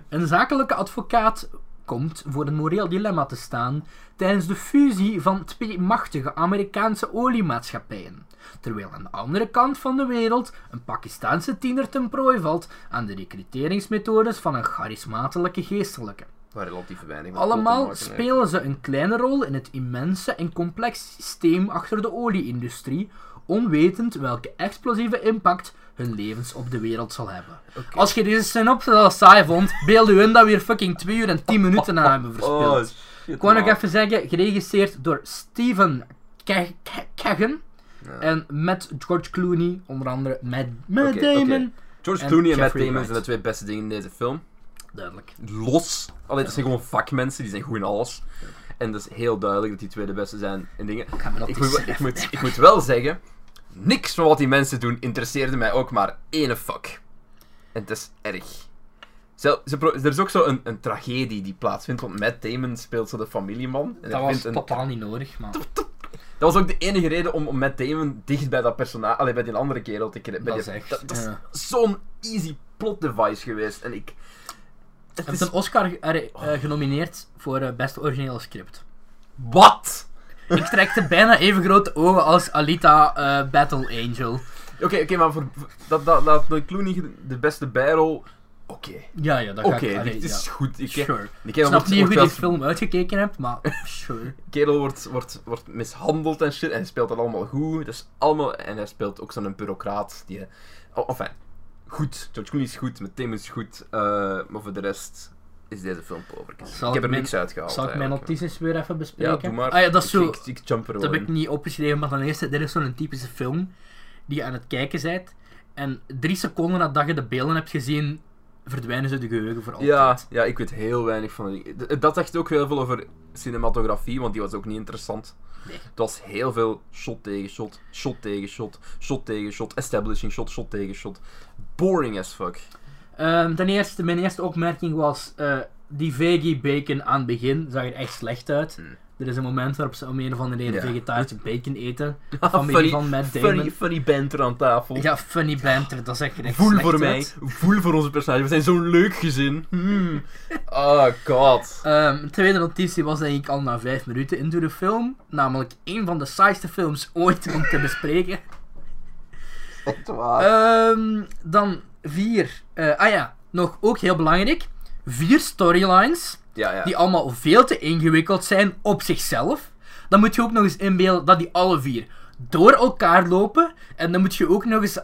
Een zakelijke advocaat komt voor een moreel dilemma te staan tijdens de fusie van twee machtige Amerikaanse oliemaatschappijen, terwijl aan de andere kant van de wereld een Pakistaanse tiener ten prooi valt aan de recruteringsmethodes van een charismatelijke geestelijke. Allemaal spelen ze een kleine rol in het immense en complex systeem achter de olieindustrie, onwetend welke explosieve impact hun levens op de wereld zal hebben. Okay. Als je deze synopsis al saai vond, beeld u in dat we hier fucking 2 uur en 10 minuten aan hebben verspild. Ik wou nog even zeggen, geregisseerd door Steven Caggan en met George Clooney, onder andere met Matt Damon. Okay. George Clooney en Matt Damon zijn de twee beste dingen in deze film. Duidelijk. Los. Allee, dat zijn gewoon vakmensen, die zijn goed in alles. En dat is heel duidelijk dat die twee de beste zijn in dingen. Ik moet wel zeggen, niks van wat die mensen doen interesseerde mij ook maar ene fuck. En het is erg. Er is ook zo een tragedie die plaatsvindt, want Matt Damon speelt zo de familieman. En dat was totaal niet nodig, man. Dat was ook de enige reden om Matt Damon dicht bij dat personage, bij die andere kerel te krijgen. Dat is zo'n easy plot device geweest. En ik... Hij heeft een Oscar genomineerd voor beste originele script. Wat? Ik strekte bijna even grote ogen als Alita Battle Angel. Oké, maar voor dat Clooney de beste bijrol... Oké. Ja, dat gaat. Oké, dit is goed. Ik snap niet hoe je die film uitgekeken hebt, maar... Sure. Kerel wordt mishandeld en shit, en hij speelt dat allemaal goed. En hij speelt ook zo'n bureaucraat die... Enfin... Goed, George Clooney is goed, met Tim is goed, maar voor de rest is deze film poverkens. Ik heb er niks uitgehaald. Zal ik mijn notities weer even bespreken? Ja, doe maar. Ja, dat is zo, dat heb ik niet opgeschreven, maar ten eerste, dit is zo'n typische film die je aan het kijken bent. En 3 seconden nadat je de beelden hebt gezien, verdwijnen ze de geheugen voor altijd. Ja, ik weet heel weinig van... Dat zegt ook heel veel over cinematografie, want die was ook niet interessant. Nee. Het was heel veel shot tegen shot, shot tegen shot, shot tegen shot, establishing shot, shot tegen shot. Boring as fuck. Ten eerste, mijn eerste opmerking was, die veggie bacon aan het begin zag er echt slecht uit. Er is een moment waarop ze om een of andere reden vegetarische bacon eten. Familie van Matt Damon. Funny banter aan tafel. Ja, funny banter, dat zag er echt slecht uit. Voel voor mij, voel voor onze personage, we zijn zo'n leuk gezin. Oh god. Tweede notitie was denk ik al na 5 minuten in de film. Namelijk een van de saaiste films ooit om te bespreken. Echt waar. Dan 4. Nog ook heel belangrijk. 4 storylines. Ja. Die allemaal veel te ingewikkeld zijn op zichzelf. Dan moet je ook nog eens inbeelden dat die alle 4 door elkaar lopen. En dan moet je ook nog eens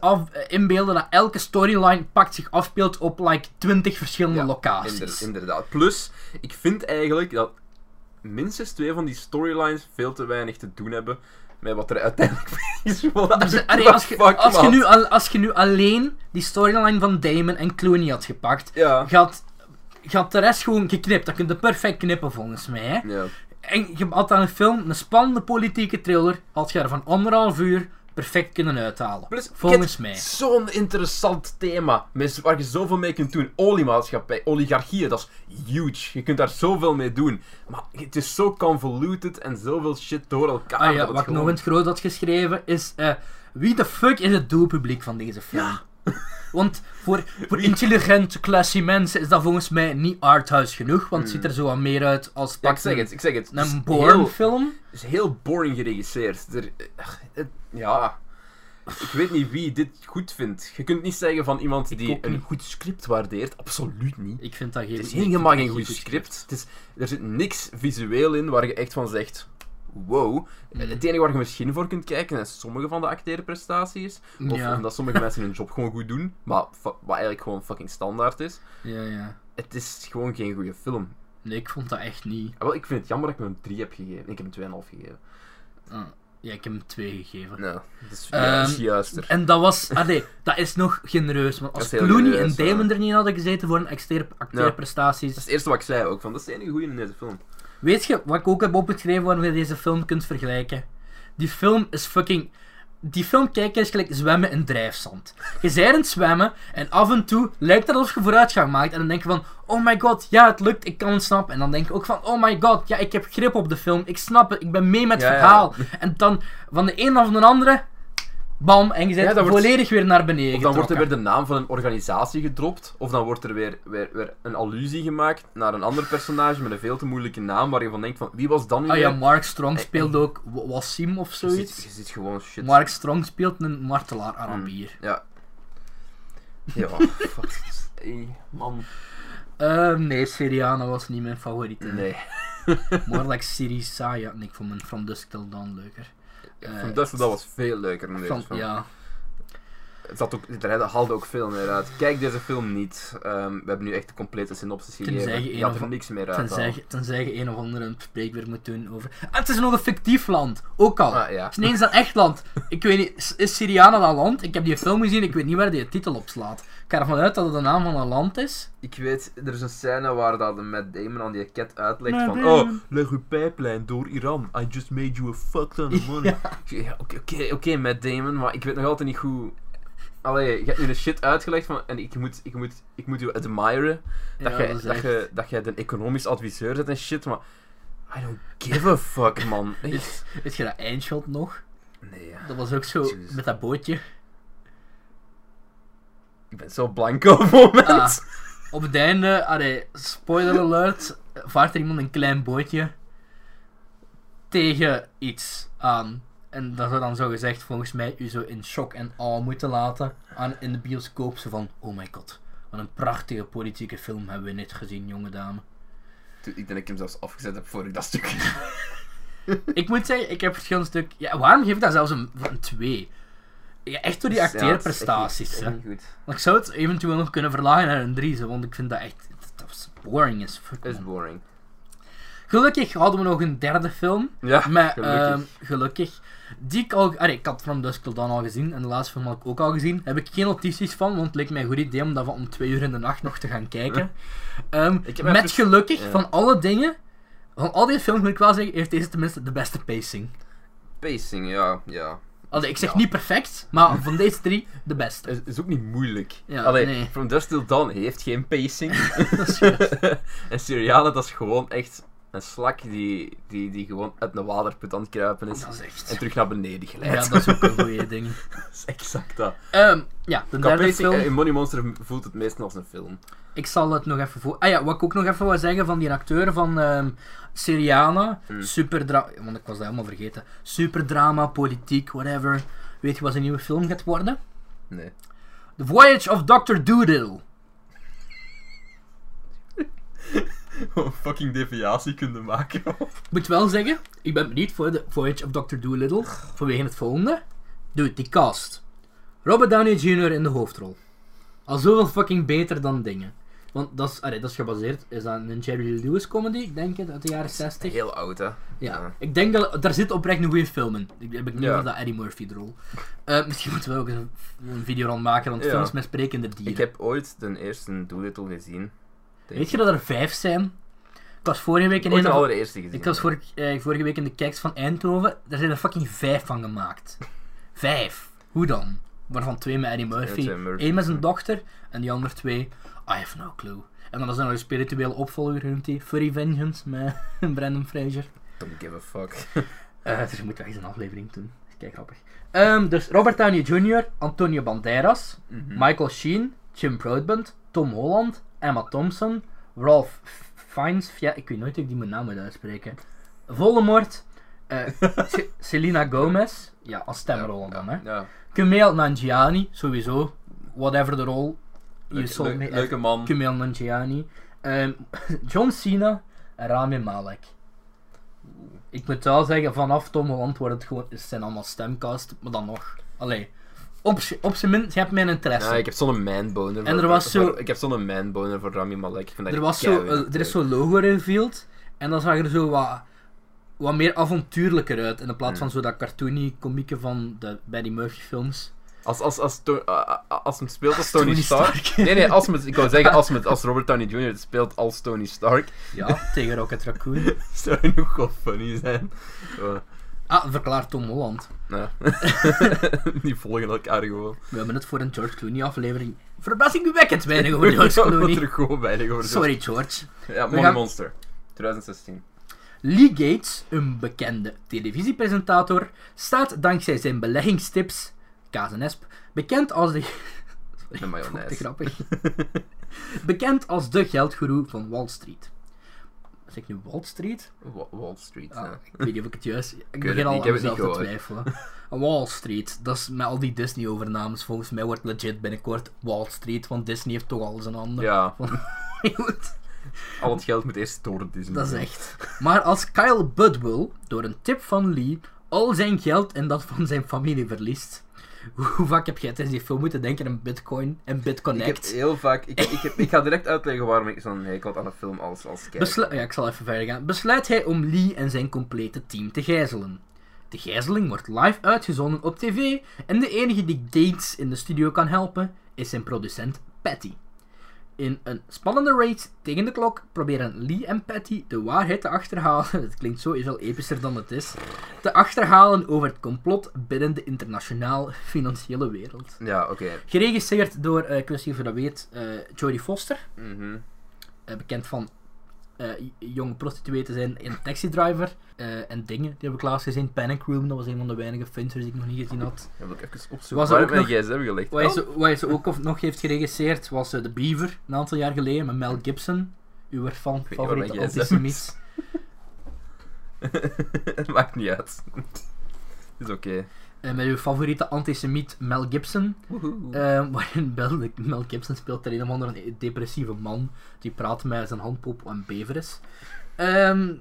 inbeelden dat elke storyline zich afspeelt op 20 verschillende locaties. Inderdaad. Plus, ik vind eigenlijk dat minstens 2 van die storylines veel te weinig te doen hebben met wat er uiteindelijk is. Als je nu alleen die storyline van Damon en Clooney had gepakt, je had de rest gewoon geknipt. Dat kun je perfect knippen volgens mij. Hè? Ja. En je had aan een film, een spannende politieke thriller, had je er van 1,5 uur perfect kunnen uithalen. Plus, volgens mij. Zo'n interessant thema. Waar je zoveel mee kunt doen. Oliemaatschappij, oligarchieën, dat is huge. Je kunt daar zoveel mee doen. Maar het is zo convoluted en zoveel shit door elkaar. Wat ik nog in het groot had geschreven is, wie de fuck is het doelpubliek van deze film? Ja. Want voor intelligente, classy mensen is dat volgens mij niet arthouse genoeg, want het ziet er zo wat meer uit als een boring film. Het is heel boring geregisseerd. Ik weet niet wie dit goed vindt. Je kunt niet zeggen van iemand die een goed script waardeert. Absoluut niet. Ik vind dat helemaal geen goed script. Er zit niks visueel in waar je echt van zegt... wow. Het enige waar je misschien voor kunt kijken is sommige van de acteerprestaties. Of omdat sommige mensen hun job gewoon goed doen, maar wat eigenlijk gewoon fucking standaard is. Ja. Het is gewoon geen goede film. Nee, ik vond dat echt niet. Wel, ik vind het jammer dat ik hem 3 heb gegeven. Ik heb hem 2,5 gegeven. Ja, ik heb hem 2 gegeven. Nou, dat is juister. En dat was... dat is nog genereus. Want als Clooney genereus, en Damon er niet hadden gezeten voor een acteerprestaties... Ja, dat is het eerste wat ik zei ook. Van, dat is de enige goede in deze film. Weet je wat ik ook heb opgeschreven waarmee je deze film kunt vergelijken? Die film is fucking... Die film kijken is gelijk zwemmen in drijfzand. Je bent aan het zwemmen en af en toe lijkt het alsof je vooruitgang maakt. En dan denk je van, oh my god, ja het lukt, ik kan het snappen. En dan denk je ook van, oh my god, ja ik heb grip op de film. Ik snap het, ik ben mee met het verhaal. Ja. En dan van de een of de andere, bam, en je bent volledig weer naar beneden. Of dan wordt er weer de naam van een organisatie gedropt. Of dan wordt er weer een allusie gemaakt naar een ander personage met een veel te moeilijke naam. Waar je van denkt van, wie was dan nu weer? Ja, Mark Strong speelde ook Wassim of zoiets. Je ziet gewoon shit. Mark Strong speelt een martelaar Arabier. Ja, fuck. Man. Nee, Syriana was niet mijn favoriete. Nee. More like Syrisaya. Nee, ik vond mijn From Dusk Till Dawn leuker. From Dusk Till Dawn was veel leuker in deze film. Ja. Het haalde ook veel meer uit. Kijk deze film niet. We hebben nu echt de complete synopsis gegeven. Je had er niks meer uit. Tenzij je een of andere spreek weer moet doen over... het is nog een fictief land. Ook al. Het is niet eens een echt land. Ik weet niet, is Syriana dat land? Ik heb die film gezien, ik weet niet waar die titel op slaat. Ik ga ervan uit dat het de naam van een land is. Ik weet, er is een scène waar dat Matt Damon aan die cat uitlegt Matt van... Damon. Oh, leg uw pijplijn door Iran. I just made you a fuck ton of money. Oké, Matt Damon, maar ik weet nog altijd niet hoe... je hebt nu de shit uitgelegd van, en ik moet je admiren dat jij de economisch adviseur bent en shit, maar I don't give a fuck, man. Weet je dat eindshot nog? Nee. Ja. Dat was ook zo, met dat bootje. Ik ben zo blanco op het moment. Op het einde, spoiler alert, vaart er iemand een klein bootje tegen iets aan. En dat ze dan zo gezegd, volgens mij, u zo in shock en awe moeten laten. In de bioscoop, zo van, oh my god. Wat een prachtige politieke film hebben we net gezien, jonge dame. Ik denk dat ik hem zelfs afgezet heb voor ik dat stuk. Ik moet zeggen, ik heb verschillende stukken... Ja, waarom geef ik dat zelfs een 2? Ja, echt door die acteerprestaties. Ja, ik zou het eventueel nog kunnen verlagen naar een 3, want ik vind dat echt... Dat is boring as fuck. Is boring. Gelukkig hadden we nog een derde film. Ja, met, gelukkig. Die ik al... ik had From Dusk Till Dawn al gezien. En de laatste film had ik ook al gezien. Heb ik geen notities van, want het leek mij een goed idee om dat om 2 uur in de nacht nog te gaan kijken. Met gelukkig, van alle dingen... Van al die films, moet ik wel zeggen, heeft deze tenminste de beste pacing. Pacing, ja. Ik zeg niet perfect, maar van deze 3, de beste. Het is ook niet moeilijk. Ja, nee. From Dusk Till Dawn heeft geen pacing. Dat is juist. En Syriana, dat is gewoon echt... Een slak die gewoon uit een waterput aan het kruipen is. Dat is echt... En terug naar beneden glijdt. Ja, dat is ook een goeie ding. Dat is exact dat. De derde film... In Money Monster voelt het meestal als een film. Ik zal het nog even... wat ik ook nog even wil zeggen van die acteur van Syriana. Want ik was dat helemaal vergeten. Superdrama, politiek, whatever. Weet je wat zijn nieuwe film gaat worden? Nee. The Voyage of Dr. Doolittle. Een fucking deviatie kunnen maken. Ik moet wel zeggen, ik ben benieuwd voor de Voyage of Dr. Doolittle. Vanwege het volgende. Dude, die cast. Robert Downey Jr. in de hoofdrol. Al zoveel fucking beter dan dingen. Want dat is gebaseerd. Is dat een Jerry Lewis comedy? Ik denk het, uit de jaren 60. Heel oud, hè? Ja. Ik denk dat... Daar zit oprecht een goede film in. Ik heb niet over dat Eddie Murphy rol. Misschien moeten we ook een video rond maken, want films met sprekende dieren. Ik heb ooit de eerste Doolittle gezien. Weet je dat er 5 zijn? Ik was vorige week in gezien. Ik was vorige week in de kijks van Eindhoven. Daar zijn er fucking 5 van gemaakt. 5. Hoe dan? Waarvan 2 met Eddie Murphy. 1 met zijn dochter. En die andere 2. I have no clue. En dan is er nog een spirituele opvolger, noemt hij. Furry Vengeance met Brendan Fraser. Don't give a fuck. Dus je moet wel eens een aflevering doen. Kijk, grappig. Dus Robert Downey Jr., Antonio Banderas, Michael Sheen, Jim Broadbent, Tom Holland, Emma Thompson, Ralph Fiennes, ik weet nooit hoe ik die mijn naam moet uitspreken. Voldemort, Selena Gomez, als stemrol dan, hè. Ja. Kumail Nanjiani, sowieso, whatever de rol. Leuke man. Kumail Nanjiani, John Cena en Rami Malek. ik moet wel zeggen, vanaf Tom Holland wordt het gewoon, het zijn allemaal stemcasten, maar dan nog. Allee, op zijn minst, je hebt mijn interesse. Ja, ik heb zo'n manboner voor Rami Malek. Ik vind dat er is zo'n logo revealed en dan zag er zo wat meer avontuurlijker uit, in de plaats van zo dat cartoony komieke van de Eddie Murphy films. Als hem speelt als Tony Stark. Nee, als Robert Downey Jr. speelt als Tony Stark. Ja, tegen Rocket Raccoon. Zou nog wel funny zijn. Verklaar Tom Holland. Ja. Die volgen elkaar gewoon. We hebben het voor een George Clooney aflevering. Verbazingwekkend weinig over George Clooney. Sorry George. Ja, Money Monster. 2016. Lee Gates, een bekende televisiepresentator, staat dankzij zijn beleggingstips... Kaas en esp, bekend als de... Sorry, de mayonaise. Grappig. Bekend als de geldgoeroe van Wall Street. Zeg ik nu Wall Street? Wall Street, ja. Ik weet niet of ik het juist... Ik begin al aan mezelf te twijfelen. Wall Street, dat is met al die Disney-overnames. Volgens mij wordt legit binnenkort Wall Street, want Disney heeft toch alles in handen. Ja. Al het geld moet eerst door Disney. Dat is echt. Maar als Kyle Budwill, door een tip van Lee, al zijn geld en dat van zijn familie verliest... Hoe vaak heb jij tijdens die film moeten denken aan Bitcoin en BitConnect? Ik heb heel vaak... Ik ga direct uitleggen waarom ik zo'n hekel aan de film als kijker. Ik zal even verder gaan. Besluit hij om Lee en zijn complete team te gijzelen. De gijzeling wordt live uitgezonden op tv en de enige die Gates in de studio kan helpen is zijn producent Patty. In een spannende race tegen de klok proberen Lee en Patty de waarheid te achterhalen. Het klinkt zo veel epischer dan het is. Te achterhalen over het complot binnen de internationaal financiële wereld. Ja, oké. Geregisseerd door, ik weet niet of je dat weet, Jodie Foster. Bekend van jonge prostituee te zijn in Taxi Driver. En dingen, die heb ik laatst gezien. Panic Room, dat was een van de weinige films die ik nog niet gezien had. Ja, wil ik even opzoeken. Waar ben jij ze gelegd? Wat ze ook nog heeft geregisseerd was The Beaver, een aantal jaar geleden, met Mel Gibson. Uw favoriete antisemiet. Het maakt niet uit. Is oké. Met uw favoriete antisemiet Mel Gibson. Waarin Mel Gibson speelt er een of andere depressieve man. Die praat met zijn handpop en bever is.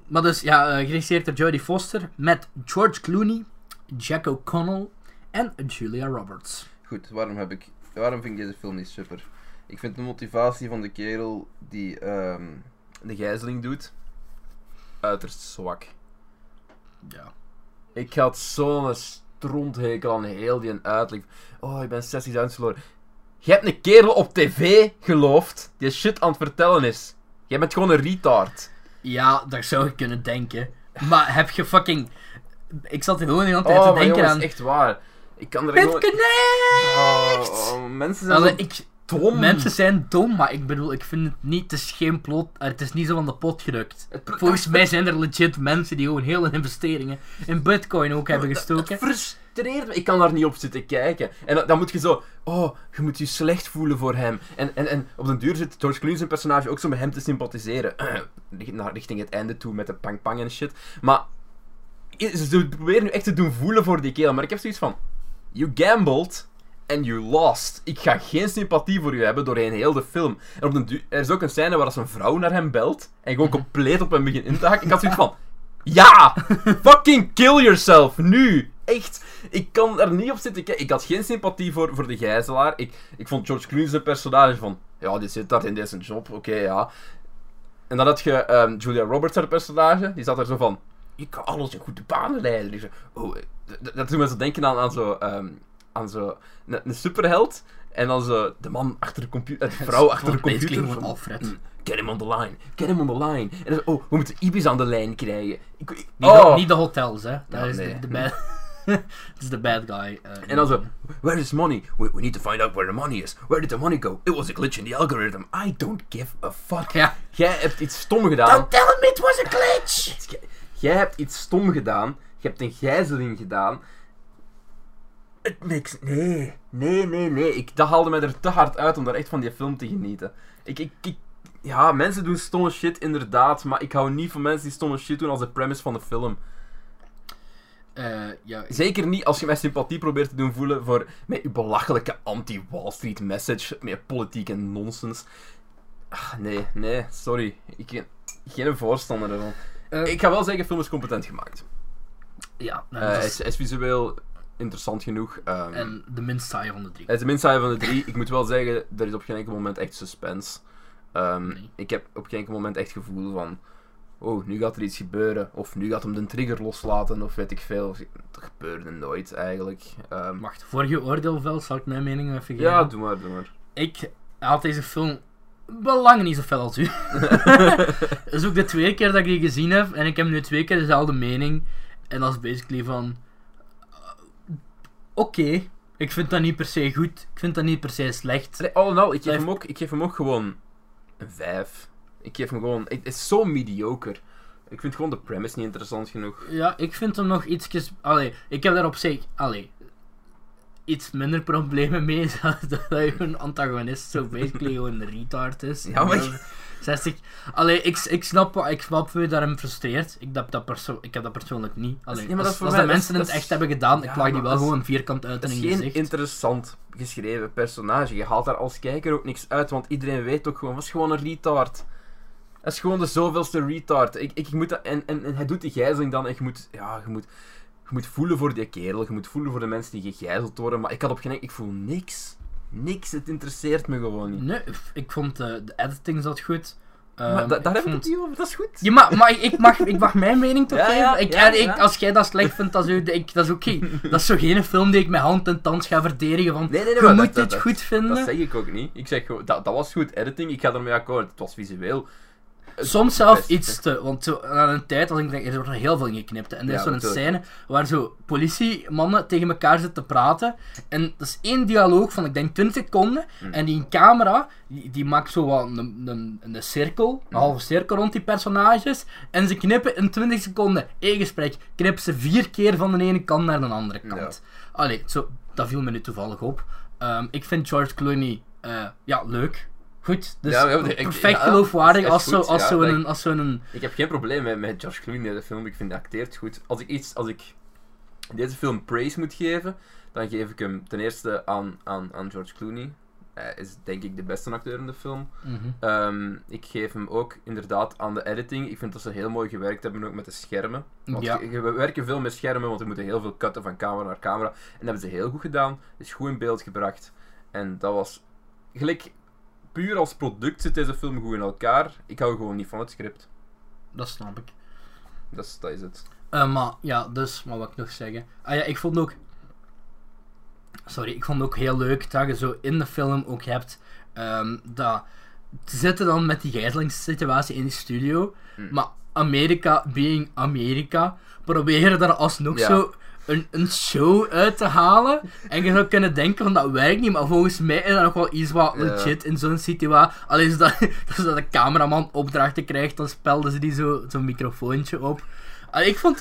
Maar dus, ja, geregisseerd door Jodie Foster. Met George Clooney, Jack O'Connell en Julia Roberts. Goed, waarom vind ik deze film niet super? Ik vind de motivatie van de kerel die de gijzeling doet uiterst zwak. Ja. Ik had zo'n rondhekel aan heel die uitleg. Oh, ik ben 60.000 verloren. Je hebt een kerel op tv geloofd die shit aan het vertellen is. Jij bent gewoon een retard. Ja, dat zou je kunnen denken. Maar heb je fucking... Ik zat gewoon niet aan tijd te denken aan... echt waar. Ik kan er gewoon... mensen zijn dom. Mensen zijn dom, maar ik bedoel, ik vind het niet... Het is geen plot... Het is niet zo van de pot gerukt. Volgens mij zijn er legit mensen die gewoon heel hun investeringen in bitcoin ook hebben gestoken. Het frustreert me. Ik kan daar niet op zitten kijken. En dan moet je zo... Oh, je moet je slecht voelen voor hem. En op den duur zit George Clooney zijn personage ook zo met hem te sympathiseren. Richting het einde toe met de pang-pang en shit. Maar... Ze proberen nu echt te doen voelen voor die kerel. Maar ik heb zoiets van... You gambled... En you lost. Ik ga geen sympathie voor u hebben doorheen heel de film. En er is ook een scène waar als een vrouw naar hem belt. En gewoon compleet op hem begint in te haken. Ik had zoiets van... Ja! Fucking kill yourself! Nu! Echt! Ik kan er niet op zitten kijken. Ik had geen sympathie voor de gijzelaar. Ik vond George Clooney zijn personage van... Ja, die zit daar in deze job. Oké, ja. En dan had je Julia Roberts, haar personage. Die zat er zo van... Ik kan alles in goede banen leiden. Zo, dat doet me zo denken aan zo... aan zo een superheld en dan zo de man achter de computer, de vrouw achter de computer van Alfred. Get him on the line, get him on the line. En dan, we moeten Ibis aan de lijn krijgen. Niet de hotels, hè? Dat is de bad. Het is de bad guy. En dan zo, where is money? We need to find out where the money is. Where did the money go? It was a glitch in the algorithm. I don't give a fuck. Ja. Jij hebt iets stom gedaan. Don't tell me it was a glitch. Jij hebt iets stom gedaan. Je hebt een gijzeling gedaan. Het niks. Nee. Dat haalde mij er te hard uit om daar echt van die film te genieten. Ja, mensen doen stomme shit inderdaad, maar ik hou niet van mensen die stomme shit doen als de premise van de film. Zeker niet als je mij sympathie probeert te doen voelen voor met je belachelijke anti-Wall Street message, met politieke nonsens. Nee, sorry. Ik ben geen voorstander ervan. Ik ga wel zeggen, de film is competent gemaakt. Ja. Nou, is visueel interessant genoeg. En de minst saaie van de drie. Het is de minst saaie van de drie. Ik moet wel zeggen, er is op geen enkel moment echt suspense. Nee. Ik heb op geen enkel moment echt het gevoel van... Oh, nu gaat er iets gebeuren. Of nu gaat hem de trigger loslaten. Of weet ik veel. Dat gebeurde nooit eigenlijk. Wacht, voor je oordeelveld zal ik mijn mening even geven. Ja, doe maar, doe maar. Ik had deze film... belang niet zo fel als u. Dat is ook de tweede keer dat ik die gezien heb. En ik heb nu twee keer dezelfde mening. En dat is basically van... Oké. Ik vind dat niet per se goed. Ik vind dat niet per se slecht. Nee, oh nou, ik geef hem ook gewoon... een 5. Ik geef hem gewoon... Het is zo mediocre. Ik vind gewoon de premise niet interessant genoeg. Ja, ik vind hem nog ietsjes... Allee, ik heb daar op zich... Allee... iets minder problemen mee dat je een antagonist zo basically gewoon een retard is. Ja, maar... 60... Allee, ik snap hoe je daarom frustreert. Ik heb dat persoonlijk niet. Allee, nee, als de mensen het echt hebben gedaan, ja, ik plaag die wel gewoon vierkant uit in een gezicht. Het is geen interessant geschreven personage. Je haalt daar als kijker ook niks uit, want iedereen weet ook gewoon, dat is gewoon een retard. Dat is gewoon de zoveelste retard. Ik moet dat, en hij doet die gijzeling dan en je moet... Ja, je moet voelen voor die kerel, je moet voelen voor de mensen die gegijzeld worden, maar ik had op geen enkel... Ik voel niks. Niks, het interesseert me gewoon niet. Nee, ik vond de editing zat goed. Maar daar heb ik het niet over, dat is goed. Ja, maar ik mag mijn mening toch geven? Ja, als jij dat slecht vindt, dat is oké. Dat is zo geen film die ik met hand en tand ga verdedigen, want je moet dit goed vinden. Dat zeg ik ook niet. Ik zeg gewoon, dat was goed editing, ik ga ermee akkoord. Het was visueel. Soms zelf iets te, want zo, aan een tijd, als ik denk, er wordt nog heel veel ingeknipt. En er is zo'n scène waar zo politiemannen tegen elkaar zitten te praten. En dat is één dialoog van, ik denk, 20 seconden. En die camera, die maakt zo wat een cirkel, een halve cirkel rond die personages. En ze knippen in 20 seconden, één gesprek, knippen ze 4 keer van de ene kant naar de andere kant. Ja. Allee, zo, dat viel me nu toevallig op. Ik vind George Clooney, leuk. Goed, dus ja, perfect geloofwaardig als zo'n... Ik heb geen probleem met George Clooney in de film, ik vind hij acteert goed. Als ik deze film praise moet geven, dan geef ik hem ten eerste aan George Clooney. Hij is denk ik de beste acteur in de film. Ik geef hem ook inderdaad aan de editing. Ik vind dat ze heel mooi gewerkt hebben ook met de schermen. Want we werken veel met schermen, want we moeten heel veel cutten van camera naar camera. En dat hebben ze heel goed gedaan. Is goed in beeld gebracht. En dat was... gelijk... Puur als product zit deze film goed in elkaar. Ik hou gewoon niet van het script. Dat snap ik. Dat is het. Maar wat ik nog zeggen. Ik vond ook... ik vond ook heel leuk dat je zo in de film ook hebt... dat... Ze zitten dan met die gijzelingssituatie in die studio. Maar Amerika, being Amerika... proberen daar alsnog zo... Een show uit te halen en je zou kunnen denken van dat werkt niet, maar volgens mij is dat nog wel iets wat legit in zo'n situatie. Alleen is dat de cameraman opdrachten krijgt, dan spelden ze die zo'n microfoontje op. Ik vond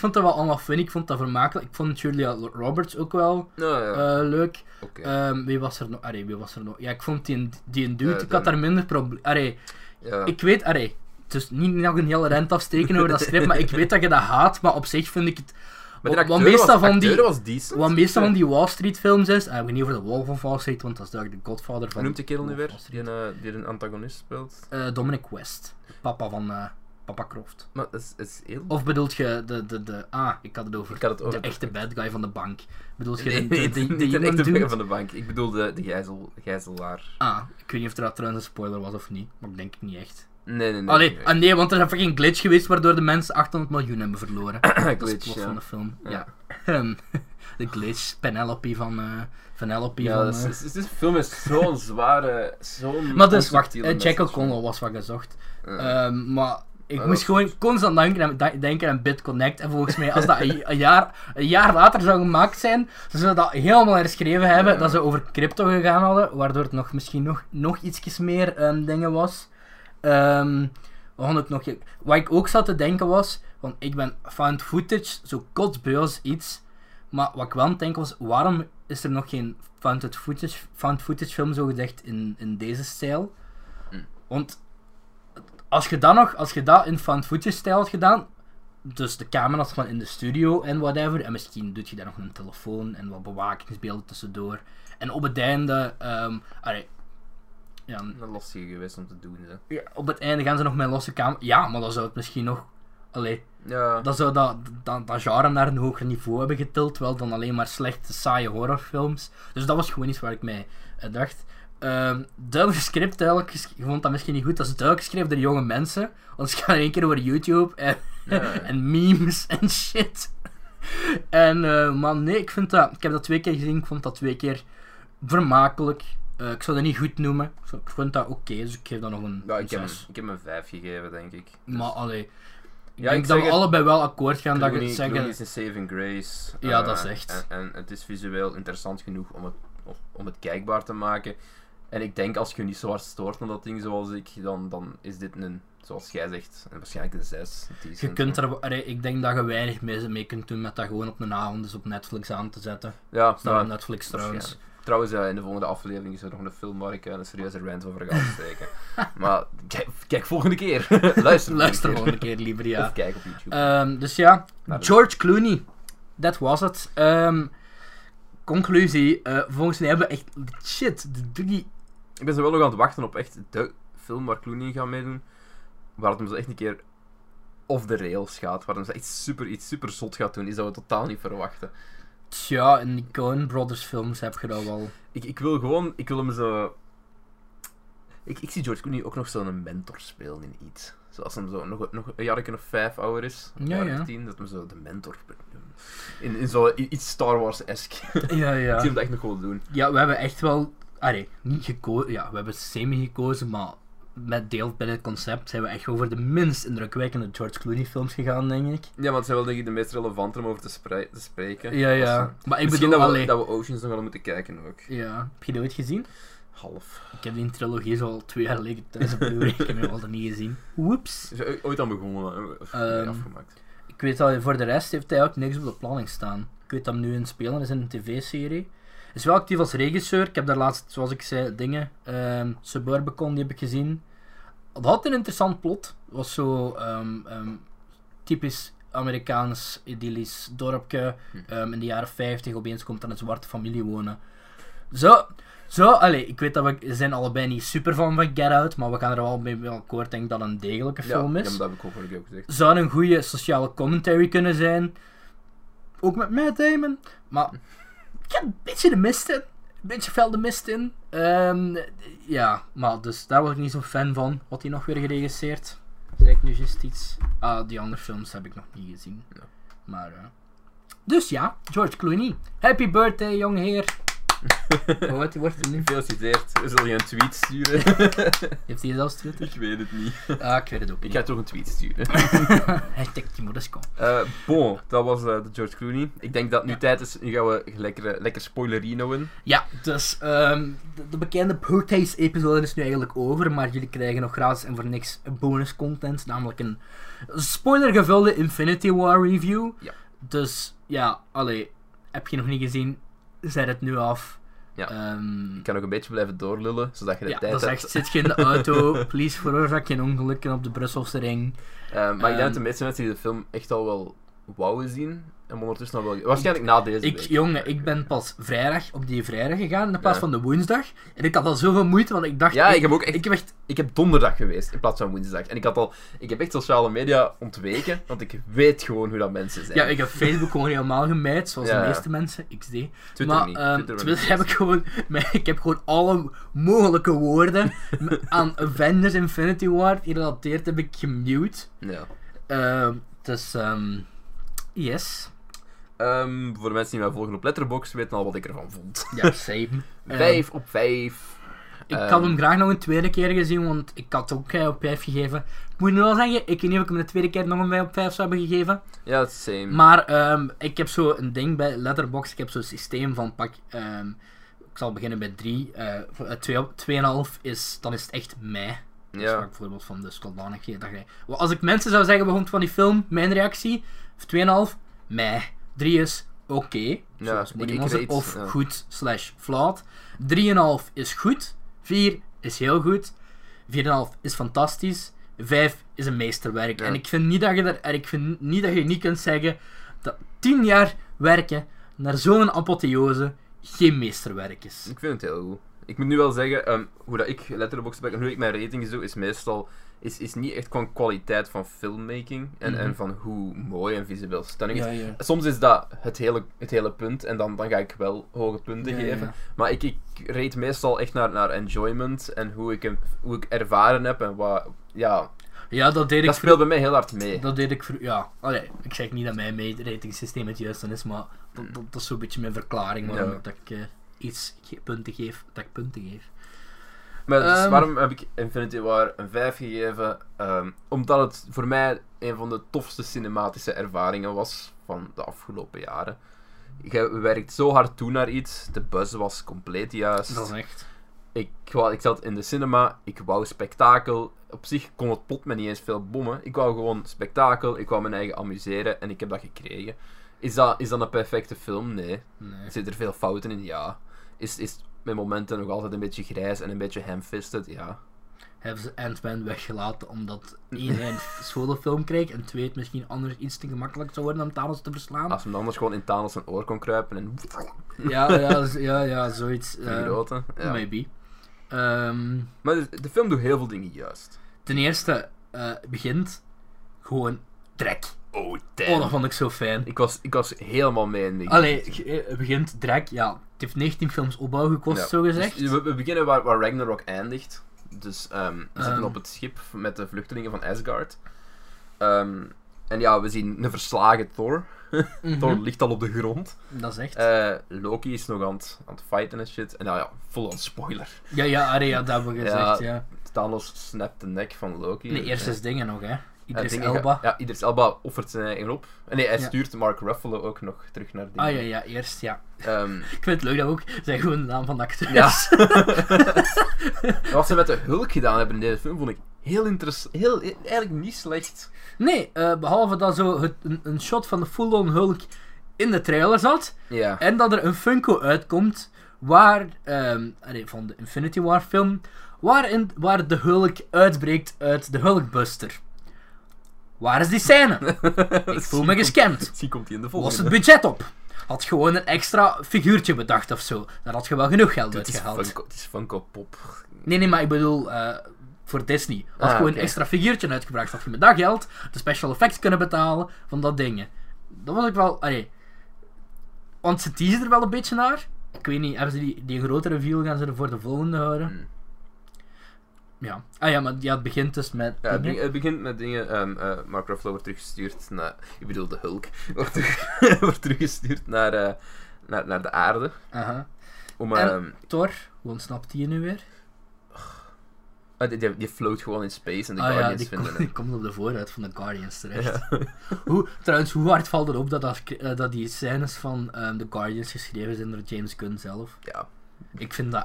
dat wel allemaal fun, ik vond dat vermakelijk. Ik vond Julia Roberts ook wel leuk. Okay. Wie was er nog? Ja, ik vond die dude, ik had daar minder problemen. Ik weet, dus niet nog een hele rent afsteken over dat script, maar ik weet dat je dat haat, maar op zich vind ik het... Wat meestal van die Wall Street films is, ik weet niet of de Wolf of Wall Street, want dat is duidelijk de godvader van... Hoe noemt de kerel nu weer, die een antagonist speelt? Dominic West, papa van Papa Croft. Maar is heel... Of bedoelt je de echte bad guy van de bank? Bedoelt je de echte bad guy van de bank, ik bedoel de gijzelaar. Ik weet niet of er trouwens een spoiler was of niet, maar ik denk niet echt. Nee. Nee, want er is geen glitch geweest waardoor de mensen 800 miljoen hebben verloren. Dat is het plot van de film. Ja. De glitch, Penelope van... de film is zo'n zware... maar dus, wacht, Jack O'Connell was wat gezocht. Maar ik moest gewoon constant denken aan BitConnect. En volgens mij, als dat een jaar later zou gemaakt zijn, ze zouden dat helemaal herschreven hebben, dat ze over crypto gegaan hadden, waardoor het misschien nog ietsjes meer dingen was. Wat ik ook zat te denken was, want ik ben found footage zo kotsbeu als iets, maar wat ik wel aan het denken was, waarom is er nog geen found footage film zogezegd in deze stijl? Want als je dat in found footage stijl had gedaan, dus de camera's van in de studio en whatever, en misschien doet je daar nog een telefoon en wat bewakingsbeelden tussendoor, en op het einde, dat lastig geweest om te doen. Op het einde gaan ze nog met losse camera. Ja, maar dan zou het misschien nog... Allee, ja. Dat zou dat genre naar een hoger niveau hebben getild, wel dan alleen maar slechte, saaie horrorfilms. Dus dat was gewoon iets waar ik mij dacht. Duidelijk script eigenlijk, ik vond dat misschien niet goed, dat is duidelijk script door jonge mensen. Want ze gaan in één keer over YouTube en, ja. En memes en shit. En, maar nee, ik vind dat... Ik heb dat 2 keer gezien, ik vond dat 2 keer vermakelijk. Ik zou dat niet goed noemen. Ik vond dat oké, dus ik geef dat nog een 6. Ik heb hem een 5 gegeven, denk ik. Dus... Maar allee... Ja, ik denk dat we allebei wel akkoord gaan dat ik het zeggen... Clooney is een saving grace. Ja, dat is echt. En het is visueel interessant genoeg om het kijkbaar te maken. En ik denk, als je niet zo hard stoort aan dat ding zoals ik, dan is dit een... Zoals jij zegt, waarschijnlijk een 6. Je kunt er, ik denk dat je weinig mee kunt doen met dat gewoon op een avond, dus op Netflix aan te zetten. Ja, staat op Netflix trouwens. Trouwens, in de volgende aflevering is er nog een film waar ik een serieuze rant over ga afsteken. Maar kijk volgende keer. Luister volgende keer liever, ja. Of kijk op YouTube. Dus ja, George Clooney. Dat was het. Conclusie. Volgens mij hebben we echt... Shit, die... Ik ben zo wel nog aan het wachten op echt de film waar Clooney gaat meedoen. Waar het hem zo echt een keer off the rails gaat. Waar het hem echt iets super zot gaat doen. Die zouden we totaal niet verwachten. Tja, in die Coen Brothers films heb je dat wel. Ik wil hem zo... Ik zie George Clooney ook nog zo'n mentor spelen in iets. Zoals hem zo nog een jaar of 5 ouder is. Een jaar of 10. Dat hem zo de mentor... In zo iets Star Wars-esque. Ja. Ik zie hem dat echt nog wel doen. Ja, we hebben echt wel... Allee, niet gekozen. Ja, we hebben semi gekozen, maar... Met deel bij het concept zijn we echt over de minst indrukwekkende George Clooney films gegaan, denk ik. Ja, want zijn wel denk ik de meest relevante om over te spreken. Ja. Maar ik bedoel dat we Oceans nog wel moeten kijken ook. Ja. Heb je dat ooit gezien? Half. Ik heb die trilogie zo al 2 jaar geleden thuis op Blu-ray. Ik heb hem altijd niet gezien. Oeps. Is hij ooit aan begonnen? Of afgemaakt? Ik weet al, voor de rest heeft hij ook niks op de planning staan. Ik weet dat hem nu in spelen is in een tv-serie. Hij is wel actief als regisseur. Ik heb daar laatst, zoals ik zei, dingen. Suburbicon, die heb ik gezien. Dat had een interessant plot. Was zo typisch Amerikaans idyllisch dorpje. In de jaren 50 opeens komt er een zwarte familie wonen. Zo, allee, ik weet dat we zijn allebei niet super van Get Out, maar we gaan er wel mee akkoord denken dat een degelijke film is. Ja, dat heb ik ook gezegd. Zou een goede sociale commentary kunnen zijn. Ook met Matt Damon. Maar... Ik heb een beetje de mist in. Een beetje fel de mist in. Ja, maar dus daar was ik niet zo'n fan van. Wat hij nog weer geregisseerd. Zeg ik nu juist iets. Ah, die andere films heb ik nog niet gezien. Ja. Maar dus ja, George Clooney. Happy birthday, jongheer. Wat wordt hem nu? Gefeliciteerd. Zal je een tweet sturen? Heeft hij zelfs Twitter? Ik weet het niet. Ah, ik weet het ook niet. Ik ga toch een tweet sturen. Hashtag Timodesco. Bon, dat was de George Clooney. Ik denk dat het nu tijd is. Nu gaan we lekker spoilerinoen. Ja, dus de bekende birthdays episode is nu eigenlijk over. Maar jullie krijgen nog gratis en voor niks bonus content. Namelijk een spoilergevulde Infinity War review. Ja. Dus ja, allee. Heb je nog niet gezien? Zet het nu af. Ja. Ik kan ook een beetje blijven doorlullen, zodat je de tijd hebt. Echt, zit je in de auto, please veroorzaak geen ongelukken op de Brusselse ring. Maar ik denk dat de meeste mensen die de film echt al wel wouden zien, en ondertussen al wel... Waarschijnlijk na deze week. Jongen, ik ben pas vrijdag op die vrijdag gegaan, in plaats van de woensdag. En ik had al zoveel moeite, want ik dacht... Ja, ik heb donderdag geweest, in plaats van woensdag. En ik heb echt sociale media ontweken, want ik weet gewoon hoe dat mensen zijn. Ja, ik heb Facebook gewoon helemaal gemijd, zoals de meeste mensen. XD. Twitter heb ik gewoon... Ik heb gewoon alle mogelijke woorden aan Avengers Infinity War gerelateerd heb ik gemute. Ja. Dus... Yes. Voor de mensen die mij volgen op Letterboxd weten al wat ik ervan vond. Ja, same. 5 op 5. Ik had hem graag nog een 2e keer gezien, want ik had ook op 5 gegeven. Ik moet nu wel zeggen, ik weet niet of ik hem de 2e keer nog een op 5 zou hebben gegeven. Ja, same. Maar ik heb zo een ding bij Letterboxd, ik heb zo'n systeem van pak... ik zal beginnen bij 3. 2,5 is... Dan is het echt mij. Ja. Dat is waar ik bijvoorbeeld van de Scotland gegeven. Als ik mensen zou zeggen bijvoorbeeld van die film, mijn reactie... 2,5, meh. 3 is oké. Ja, of goed/flawed. 3,5 is goed. 4 is heel goed. 4,5 is fantastisch. 5 is een meesterwerk. Ja. En ik vind niet dat je niet kunt zeggen dat 10 jaar werken naar zo'n apotheose geen meesterwerk is. Ik vind het heel goed. Ik moet nu wel zeggen, hoe dat ik Letterboxd, hoe ik mijn rating doe, is meestal... is niet echt gewoon kwaliteit van filmmaking en, en van hoe mooi en visueel stunning is. Ja. Soms is dat het hele punt en dan ga ik wel hoge punten geven. Ja. Maar ik reed meestal echt naar enjoyment en hoe ik ervaren heb en wat... Ja, dat deed ik... Dat speelt bij mij heel hard mee. Dat deed ik... Allee, ik zeg niet dat mijn ratingsysteem het juiste is, maar dat is zo'n beetje mijn verklaring waarom dat ik punten geef. Maar dus waarom heb ik Infinity War een 5 gegeven? Omdat het voor mij een van de tofste cinematische ervaringen was van de afgelopen jaren. Je werkt zo hard toe naar iets. De buzz was compleet juist. Dat is echt... Ik zat in de cinema, ik wou spektakel. Op zich kon het plot me niet eens veel bommen. Ik wou gewoon spektakel, ik wou mijn eigen amuseren en ik heb dat gekregen. Is dat een perfecte film? Nee. Zit er veel fouten in? Ja. Is mijn momenten nog altijd een beetje grijs en een beetje ham-fisted? Ja. Hebben ze Ant-Man weggelaten omdat één hij een scholenfilm kreeg en twee het misschien anders iets te gemakkelijk zou worden om Thanos te verslaan? Als hem anders gewoon in Thanos zijn oor kon kruipen en... Ja, zoiets. Grote. Ja. Maybe. Maar de film doet heel veel dingen juist. Ten eerste begint gewoon Drek. Oh, damn. Oh, dat vond ik zo fijn. Ik was helemaal mee in de... Allee, het begint Drek, ja. Het heeft 19 films opbouw gekost, zogezegd. Dus we beginnen waar Ragnarok eindigt. Dus we zitten op het schip met de vluchtelingen van Asgard. En ja, we zien een verslagen Thor. Thor ligt al op de grond. Dat is echt. Loki is nog aan het fighten en shit. En nou ja, vol aan spoiler. Ja, dat hebben we gezegd, ja. Thanos snapt de nek van Loki. De eerste dingen nog, hè. Idris Elba offert zijn eigen op. Nee, hij stuurt Mark Ruffalo ook nog terug naar die... eerst. Ik vind het leuk dat we ook zijn gewoon de naam van de acteurs. Ja. Wat ze met de Hulk gedaan hebben in deze film, vond ik heel interessant. Eigenlijk niet slecht. Nee, behalve dat zo een shot van de full-on Hulk in de trailer zat. Ja. En dat er een Funko uitkomt, van de Infinity War film, waar de Hulk uitbreekt uit de Hulkbuster. Waar is die scène? Ik voel me gescamd. Misschien komt hij in de volgende. Was het budget op? Had gewoon een extra figuurtje bedacht of zo. Daar had je wel genoeg geld uitgehaald. Het is Funko Pop. Nee, maar ik bedoel, voor Disney. Had gewoon een extra figuurtje uitgebracht. Had je met dat geld de special effects kunnen betalen van dat dingen. Dat was ik wel... Want ze teasen er wel een beetje naar. Ik weet niet, hebben ze die grote reveal gaan ze er voor de volgende houden? Ja. Maar het begint dus met... Ja, het begint met dingen... Mark Ruffalo wordt teruggestuurd naar... Ik bedoel, de Hulk. Wordt teruggestuurd naar de aarde. En Thor, hoe ontsnapt hij nu weer? Die float gewoon in space en de Guardians vinden hem. Die komt op de vooruit van de Guardians terecht. Ja. Hoe hard valt het op dat die scènes van de Guardians geschreven zijn door James Gunn zelf? Ja. Ik vind dat...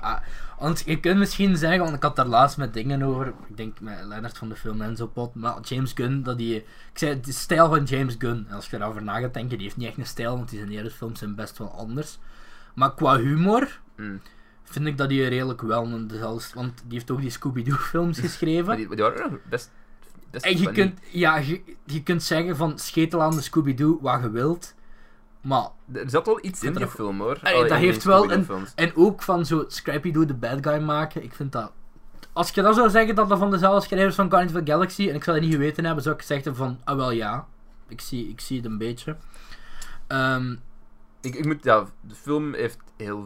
Want je kunt misschien zeggen, want ik had daar laatst met dingen over, ik denk met Leonard van de Film en zo pot, maar James Gunn, ik zei, de stijl van James Gunn, en als je daarover na gaat denken, die heeft niet echt een stijl, want die zijn eerder films zijn best wel anders. Maar qua humor, vind ik dat die redelijk wel een dezelfde... Want die heeft ook die Scooby-Doo films geschreven. die waren best en je kunt zeggen van, schetel aan de Scooby-Doo wat je wilt. Maar... Er zat wel iets in die film, hoor. Dat heeft wel... En ook van zo Scrappy Doo de bad guy maken. Ik vind dat... Als je dat zou zeggen, dat van dezelfde schrijvers van Guardians of the Galaxy... En ik zou dat niet geweten hebben, zou ik gezegd hebben van... Ah, wel ja. Ik zie het een beetje. De film heeft heel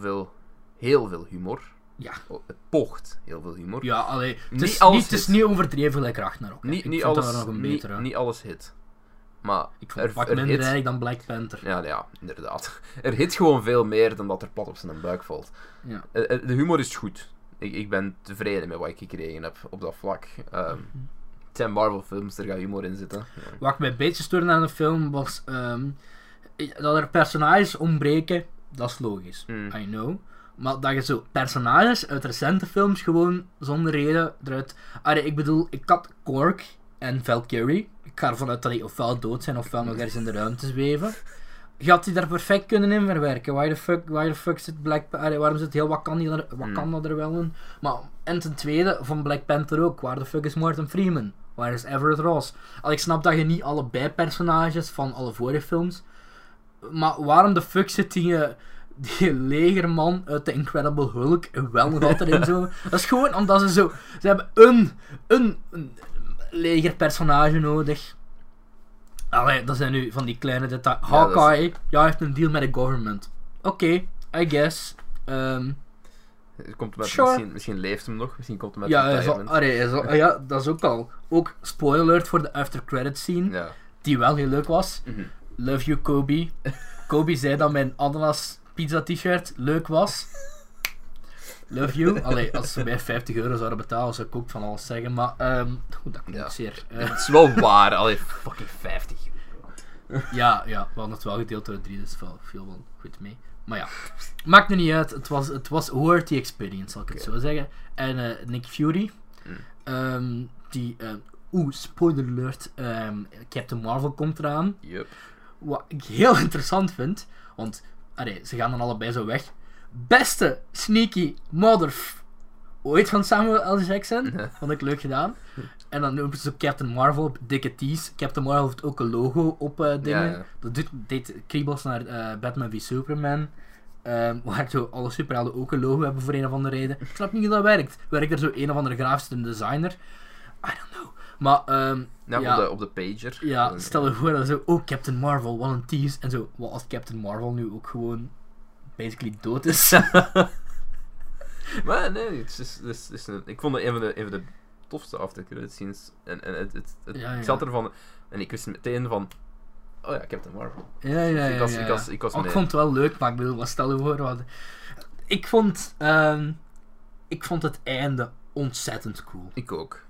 veel humor. Ja. Het poogt heel veel humor. Ja, allee. Het is niet overdreven gelijk Ragnarok. Niet alles hit. Maar ik vond het minder eigenlijk dan Black Panther. Ja, inderdaad. Er hit gewoon veel meer dan dat er plat op zijn buik valt. Ja. De humor is goed. Ik ben tevreden met wat ik gekregen heb op dat vlak. Het zijn Marvel films, er gaat humor in zitten. Ja. Wat ik mij een beetje stoorde aan de film was... dat er personages ontbreken, dat is logisch. I know. Maar dat je zo personages uit recente films gewoon zonder reden eruit... Ik bedoel, ik had Korg en Valkyrie. Ik ga ervan uit dat die ofwel dood zijn ofwel nog ergens in de ruimte zweven. Je had die daar perfect kunnen in verwerken. Why the fuck zit Black Panther... Waarom zit heel Wakanda er wel in? Maar, en ten tweede, van Black Panther ook. Waar de fuck is Morgan Freeman? Waar is Everett Ross? Ik snap dat je niet allebei personages van alle vorige films... Maar waarom de fuck zit die legerman uit de Incredible Hulk wel nog altijd in zo? Dat is gewoon omdat ze hebben een legerpersonage nodig. Allee, dat zijn nu van die kleine details. Hawkeye, ja, is... ja, heeft een deal met de government. Oké, I guess. Komt met, sure. misschien leeft hem nog, misschien komt hem met retirement. Ja, dat is ook al. Ook spoiler alert voor de after credit scene, ja, die wel heel leuk was. Mm-hmm. Love you, Kobe. Kobe zei dat mijn ananas pizza t-shirt leuk was. Love you. Allee, als ze mij €50 zouden betalen, zou ik ook van alles zeggen, maar... dat klinkt zeer... het is wel waar, allee, fucking €50. Ja, we hadden het wel gedeeld door 3, dus viel wel goed mee. Maar ja, maakt nu niet uit. Het was worth the experience, zal ik het zo zeggen. En Nick Fury, die... spoiler alert, Captain Marvel komt eraan. Yep. Wat ik heel interessant vind, want ze gaan dan allebei zo weg. Beste sneaky motherf ooit van Samuel L. Jackson. Vond ik leuk gedaan. En dan noemen ze ook Captain Marvel op dikke T's. Captain Marvel heeft ook een logo op dingen. Ja. Dat deed kriebels naar Batman v Superman. Waar zo alle superhelden ook een logo hebben voor een of andere reden. Ik snap niet hoe dat werkt. Werkt er zo een of andere grafische designer? I don't know. Maar, op de pager. Ja, stel je voor dat zo, Captain Marvel, wat een tease. En zo, wat als Captain Marvel nu ook gewoon basically dood is. Maar nee, ik vond het een van de tofste after credit scenes. En ik zat ervan, en ik wist meteen van, Captain Marvel. Ik vond het wel leuk, maar ik bedoel, wat stel je voor, wat... Ik vond het einde ontzettend cool. Ik ook.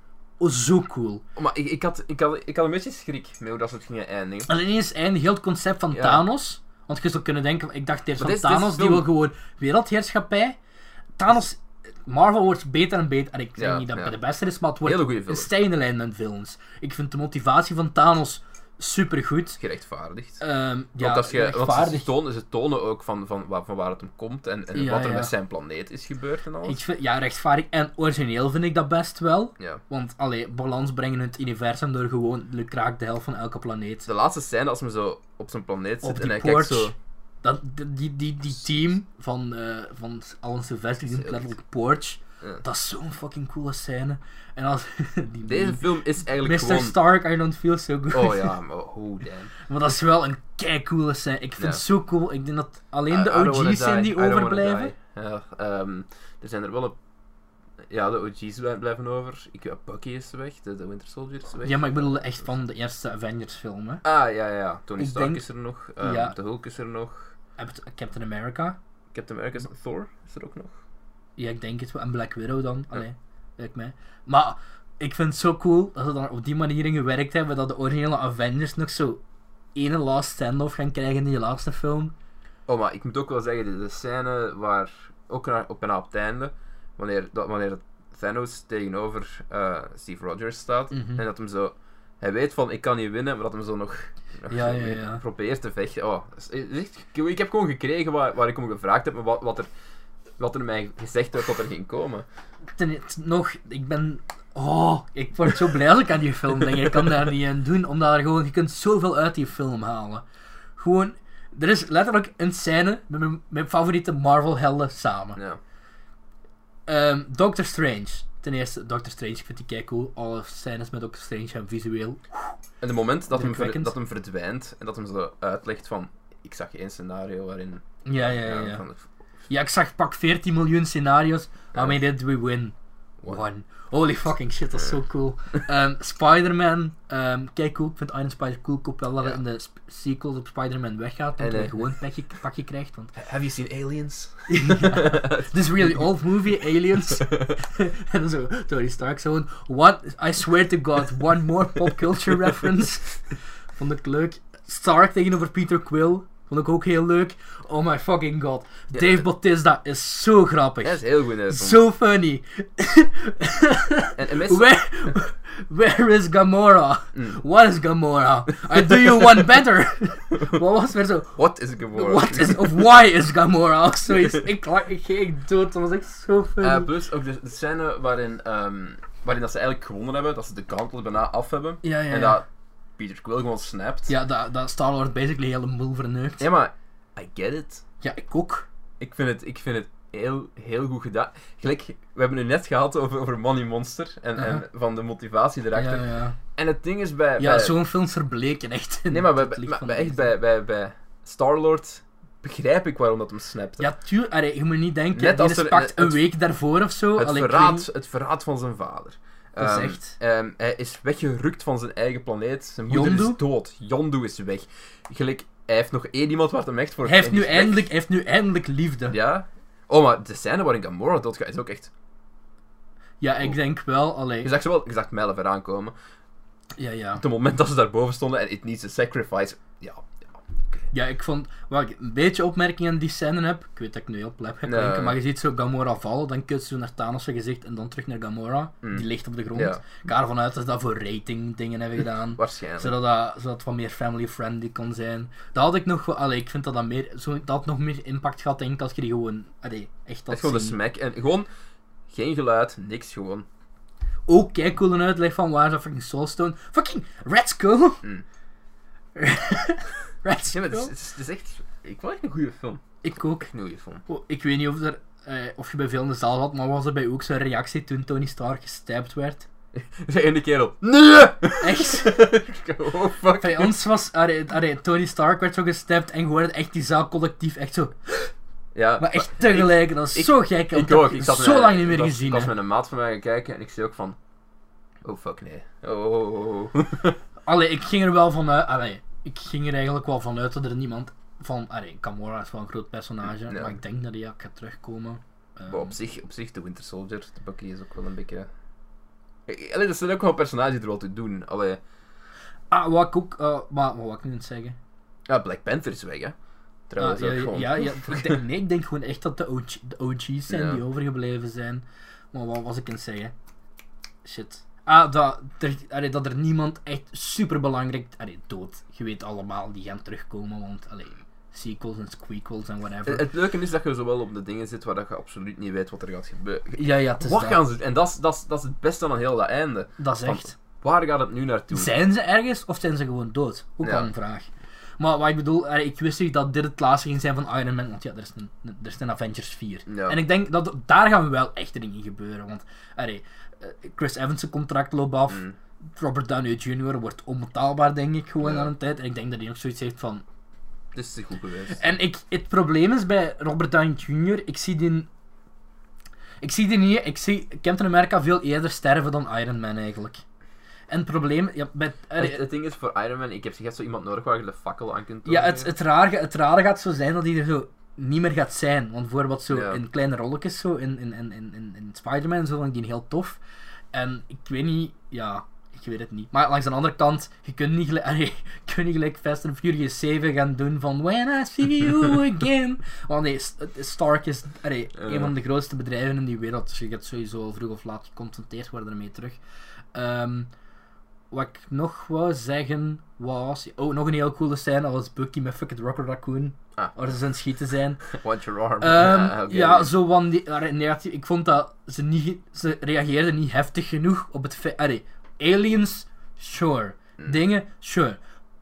Zo cool. Maar ik had een beetje schrik met hoe dat ze het gingen eindigen. Alleen eens eindigen, heel het concept van Thanos. Want je zou kunnen denken, ik dacht eerst van Thanos, die wil gewoon wereldheerschappij. Thanos, Marvel wordt beter en beter. En ik zeg niet dat het de beste is, maar het wordt een stijgende lijn met films. Ik vind de motivatie van Thanos supergoed. Gerechtvaardigd. Want ze tonen ook van waar het hem komt en wat er met zijn planeet is gebeurd en alles. Ik vind, rechtvaardig en origineel vind ik dat best wel. Ja. Want, balans brengen in het universum door gewoon de kraak de helft van elke planeet. De laatste scène, als men zo op zijn planeet zit en hij kijkt zo... Die team van Alan Silvestri, die letterlijk Porch. Ja. Dat is zo'n fucking coole scène. En als deze film is eigenlijk Mr. gewoon... Mr. Stark, I don't feel so good. Oh ja, maar damn. Maar dat is wel een keicoole scène. Ik vind het zo cool. Ik denk dat alleen de OG's zijn die overblijven. Er zijn er wel een... Ja, de OG's blijven over. Bucky is weg, de Winter Soldier is weg. Ja, maar ik bedoel echt van de eerste Avengers film, hè. Ah, ja. Tony Stark is er nog. De Hulk is er nog. Captain America. Captain America is Thor is er ook nog. Ja, ik denk het wel. En Black Widow dan. Allee, lijkt mij. Maar ik vind het zo cool dat ze dan op die manier in gewerkt hebben dat de originele Avengers nog zo ene last standoff gaan krijgen in die laatste film. Oh, maar ik moet ook wel zeggen, de scène waar, ook op het einde, wanneer Thanos tegenover Steve Rogers staat, en dat hem zo... Hij weet van, ik kan niet winnen, maar dat hem zo nog probeert te vechten. Oh, ik heb gewoon gekregen waar ik om gevraagd heb, maar wat er mij gezegd werd dat er ging komen. Ik word zo blij als ik aan die film denk. Ik kan daar niet aan doen, omdat je kunt zoveel uit die film halen. Gewoon, er is letterlijk een scène met mijn favoriete Marvel-helden samen. Ja. Doctor Strange. Ten eerste, Doctor Strange, ik vind die keicool. Alle scènes met Doctor Strange en visueel. En het moment dat hem verdwijnt en dat hem zo uitlegt van, ik zag geen scenario waarin... Ja. Ja, ik zag pak 14 miljoen scenario's. How many did we win? One. Holy fucking shit, dat is zo cool. Spider-Man, kijk cool. Ik vind Iron Spider cool. Ik hoop wel dat het in de sequels op Spider-Man weggaat. En hij gewoon een pakje krijgt. Want... Have you seen Aliens? This really old movie, Aliens. En zo, Tony Stark zo'n... I swear to God, one more pop culture reference. Vond ik leuk. Stark tegenover Peter Quill. Vond ik ook heel leuk. Oh my fucking god. Dave Bautista is zo grappig. Dat is heel goed. Zo funny. Where is Gamora? What is Gamora? I do you one better. Wat was weer zo? What is Gamora? Of why is Gamora? Of zoiets. Ik ging dood. Dat was echt zo funny. Plus ook de scène waarin dat ze eigenlijk gewonnen hebben. Dat ze de gauntlet bijna af hebben. Ja. En dat Peter Quill gewoon snapt. Ja, dat Star-Lord basically hele boel verneukt. Ja, maar I get it. Ja, ik ook. Ik vind het heel goed gedaan. Gelijk, we hebben het net gehad over Money Monster en van de motivatie erachter. Ja, ja. En het ding is bij... Ja, zo'n films verbleken echt. Nee, maar bij Star-Lord begrijp ik waarom dat hem snapt. Ja, tuurlijk. Je moet niet denken, die is pakt een week daarvoor of zo. Het verraad van zijn vader. Dat is echt. Hij is weggerukt van zijn eigen planeet. Zijn moeder Yondu is dood. Yondu is weg. Gelijk, hij heeft nog één iemand waar hem echt voor... Hij heeft nu eindelijk liefde. Ja. Oh, maar de scène waarin Gamora doodgaat is ook echt... Ja, ik denk wel, alleen... Je zag mijl even aankomen. Ja, ja. Op het moment dat ze daarboven stonden en it needs a sacrifice... Ja. Ja, ik vond... Waar ik een beetje opmerking aan die scène heb... Ik weet dat ik nu heel pleb heb denken, maar je ziet zo Gamora vallen, dan kut ze naar Thanos zijn gezicht en dan terug naar Gamora. Die ligt op de grond. Ja. Ik ga ervan uit dat ze dat voor rating dingen hebben gedaan. Waarschijnlijk. Zodat het wat meer family-friendly kon zijn. Dat had ik nog... Allee, ik vind dat dat meer... Dat had nog meer impact gehad, denk ik, als je die gewoon... Allee, echt dat gewoon de smack. En gewoon... Geen geluid, niks, gewoon. Ook kijk cool een uitleg van waar is dat fucking Soulstone. Fucking Red Skull! Red Skull? Ja, maar het is echt... Ik vond echt een goede film. Ik ook. Echt een goede film. Oh, ik weet niet of je bij veel in de zaal had, maar was er bij ook zo'n reactie toen Tony Stark gestabbed werd? Zei de kerel. Nee! Echt? Oh, fuck. Bij ons was... Tony Stark werd zo gestabbed en gewoon echt die zaal collectief echt zo... Ja, maar echt tegelijk, dat is zo gek. Ik zat zo lang niet meer gezien. Ik was met een maat van mij gaan kijken en ik zei ook van... Oh fuck nee. Oh. Allee, ik ging er wel vanuit... ik ging er eigenlijk wel vanuit dat er niemand van... Gamora is wel een groot personage, maar ik denk dat hij ook gaat terugkomen. Maar op zich, de Winter Soldier, de Bucky is ook wel een beetje... Allee, dat zijn ook wel personages er wel te doen. Allee. Ah, wat ik ook... wat ik nu moet zeggen? Ja, Black Panther is weg, hè. Ik denk gewoon echt dat de OG's zijn die overgebleven zijn. Maar wat was ik aan het zeggen? Shit. Dat er niemand echt superbelangrijk... dood. Je weet allemaal, die gaan terugkomen, want... sequels en squeakles en whatever. Het leuke is dat je zowel op de dingen zit waar je absoluut niet weet wat er gaat gebeuren. Ja, het is wat gaan ze... En dat is het beste aan heel dat einde. Dat is echt... Waar gaat het nu naartoe? Zijn ze ergens, of zijn ze gewoon dood? Ook al een vraag. Maar wat ik bedoel, ik wist niet dat dit het laatste ging zijn van Iron Man, want ja, er is een Avengers 4. Ja. En ik denk dat daar gaan we wel echte dingen gebeuren, want Chris Evans' contract loopt af, Robert Downey Jr. wordt onbetaalbaar, denk ik, gewoon aan een tijd. En ik denk dat hij nog zoiets heeft van... Dit is goed geweest. En het probleem is bij Robert Downey Jr., ik zie Captain America veel eerder sterven dan Iron Man eigenlijk. En het probleem... Ja, het ding is, voor Iron Man, ik heb zo iemand nodig waar je de fakkel aan kunt doen. Ja, het rare gaat zo zijn dat hij er zo niet meer gaat zijn. Want bijvoorbeeld zo in kleine rolletjes, zo in Spider-Man, zo vond ik die heel tof. En ik weet niet... Ja, ik weet het niet. Maar langs de andere kant, je kunt niet gelijk Fast and Furious 7 gaan doen van... When I see you again. Want nee, Stark is een van de grootste bedrijven in die wereld. Dus je gaat sowieso vroeg of laat geconfronteerd worden ermee terug. Wat ik nog wou zeggen was... Oh, nog een heel coole scène als Bucky met fucking Rocket Raccoon. Waar ze zijn schieten zijn. Want your arm. Ja, zo van die... negatief. Ik vond dat ze reageerden niet heftig genoeg op het... aliens, sure. Dingen, sure.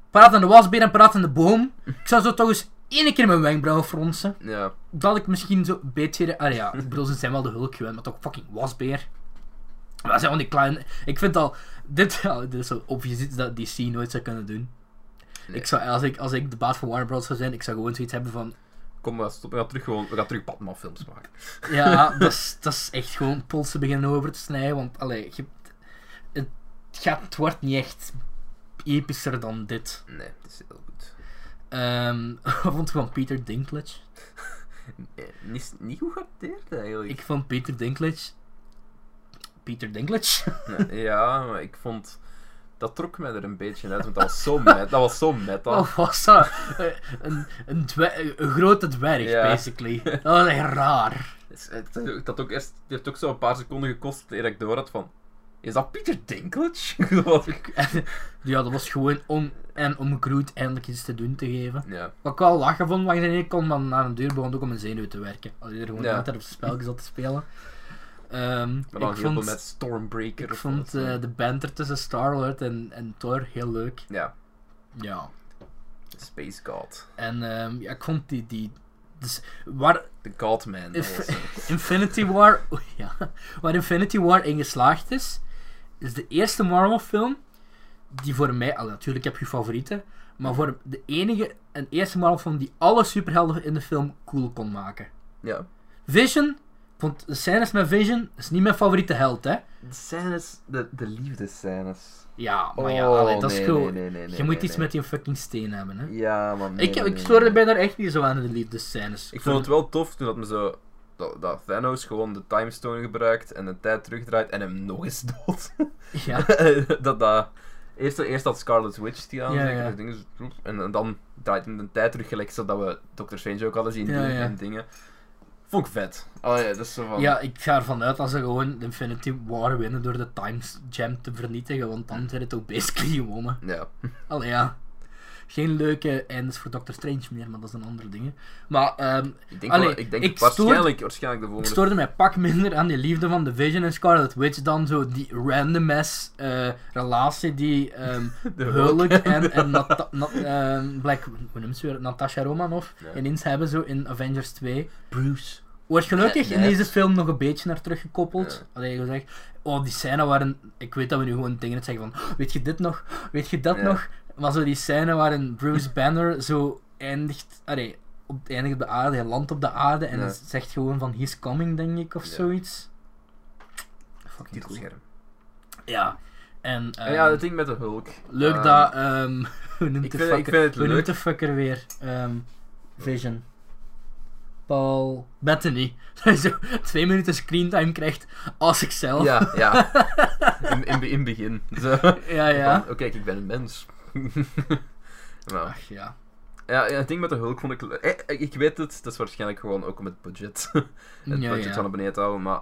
Praat aan de wasbeer en praat aan de boom. Ik zou zo toch eens één keer mijn wenkbrauwen fronsen. Ja. Dat ik misschien zo een beetje... ik bedoel, ze zijn wel de Hulk gewend, maar toch fucking wasbeer. Maar zijn van die kleine... Ik vind al... Dit is zo obvious iets dat DC nooit zou kunnen doen. Nee. Als ik de baas van Warner Bros. Zou zijn, ik zou gewoon zoiets hebben van... Kom maar, stop. We gaan terug Batman films maken. Ja, dat is echt gewoon polsen beginnen over te snijden, want het wordt niet echt epischer dan dit. Nee, dat is heel goed. Wat vond je van Peter Dinklage? Nee, niet goed geacteerd eigenlijk. Ik vond Peter Dinklage? Ja, maar ik vond... Dat trok mij er een beetje uit, want dat was zo metal. Wat was dat? Een grote dwerg, basically. Dat was echt raar. Het heeft ook zo een paar seconden gekost, eer ik door had van... Is dat Peter Dinklage? Ja, dat was gewoon om Groot eindelijk iets te doen te geven. Ja. Wat ik wel lachen vond, want ik niet kon, maar na een deur begon ook om een zenuw te werken. Als je er gewoon altijd op zijn spelletjes zat te spelen. Maar dan hielpen met Stormbreaker. Ik vond de banter tussen Star-Lord en Thor heel leuk. Ja. Ja. Space God. En ik vond die Dus waar... The Godman. Infinity War... Oh ja. Waar Infinity War in geslaagd is, is de eerste Marvel film die voor mij... Al, natuurlijk heb je favorieten, maar voor de enige en eerste Marvel film die alle superhelden in de film cool kon maken. Ja. Vision... Want de scènes met Vision is niet mijn favoriete held, hè? De scènes, de liefdescènes. Ja, maar ja, allee, dat is cool. Je moet iets met die fucking steen hebben, hè? Ja, man. Ik stoorde daar echt niet zo aan, de liefdescènes. Ik vond het wel tof toen dat me zo. Dat Thanos gewoon de Time Stone gebruikt en de tijd terugdraait en hem nog eens dood. Ja. Eerst had Scarlet Witch die aan, en dan draait hem de tijd terug, gelijk zodat we Doctor Strange ook hadden zien en dingen. Vond ik vet. Oh ja, dat is zo van... Ja, ik ga ervan uit dat ze gewoon de Infinity War winnen door de Time Gem te vernietigen, want dan zijn het ook basically gewonnen. Ja. Allee, ja. Geen leuke eindes voor Doctor Strange meer, maar dat zijn andere dingen. Maar, ik stoorde mij pak minder aan die liefde van The Vision en Scarlet Witch dan zo die random ass relatie die Hulk en Natasha Romanoff ineens hebben zo in Avengers 2. Bruce. Wordt gelukkig in deze film nog een beetje naar teruggekoppeld. Allee, gezegd, oh, die scène waarin... Ik weet dat we nu gewoon dingen zeggen van... Weet je dit nog? Weet je dat nog? Maar zo die scène waarin Bruce Banner zo eindigt... Allee, eindigt op de aarde. Hij landt op de aarde en hij zegt gewoon van... He's coming, denk ik, of zoiets. Fucking titelscherm. Cool. Ja. En ja, dat ding met de Hulk. Leuk dat... Hoe noemt de fucker weer? Vision. Paul Bettany. Dat je zo 2 minuten screentime krijgt als zichzelf. Ja, ja. In begin. Zo. Ja, ja. Kijk, ik ben een mens. Nou. Ach, ja. Ja, het ding met de Hulk vond ik... Ik weet het, dat is waarschijnlijk gewoon ook om het budget. Het budget van de beneden houden, maar...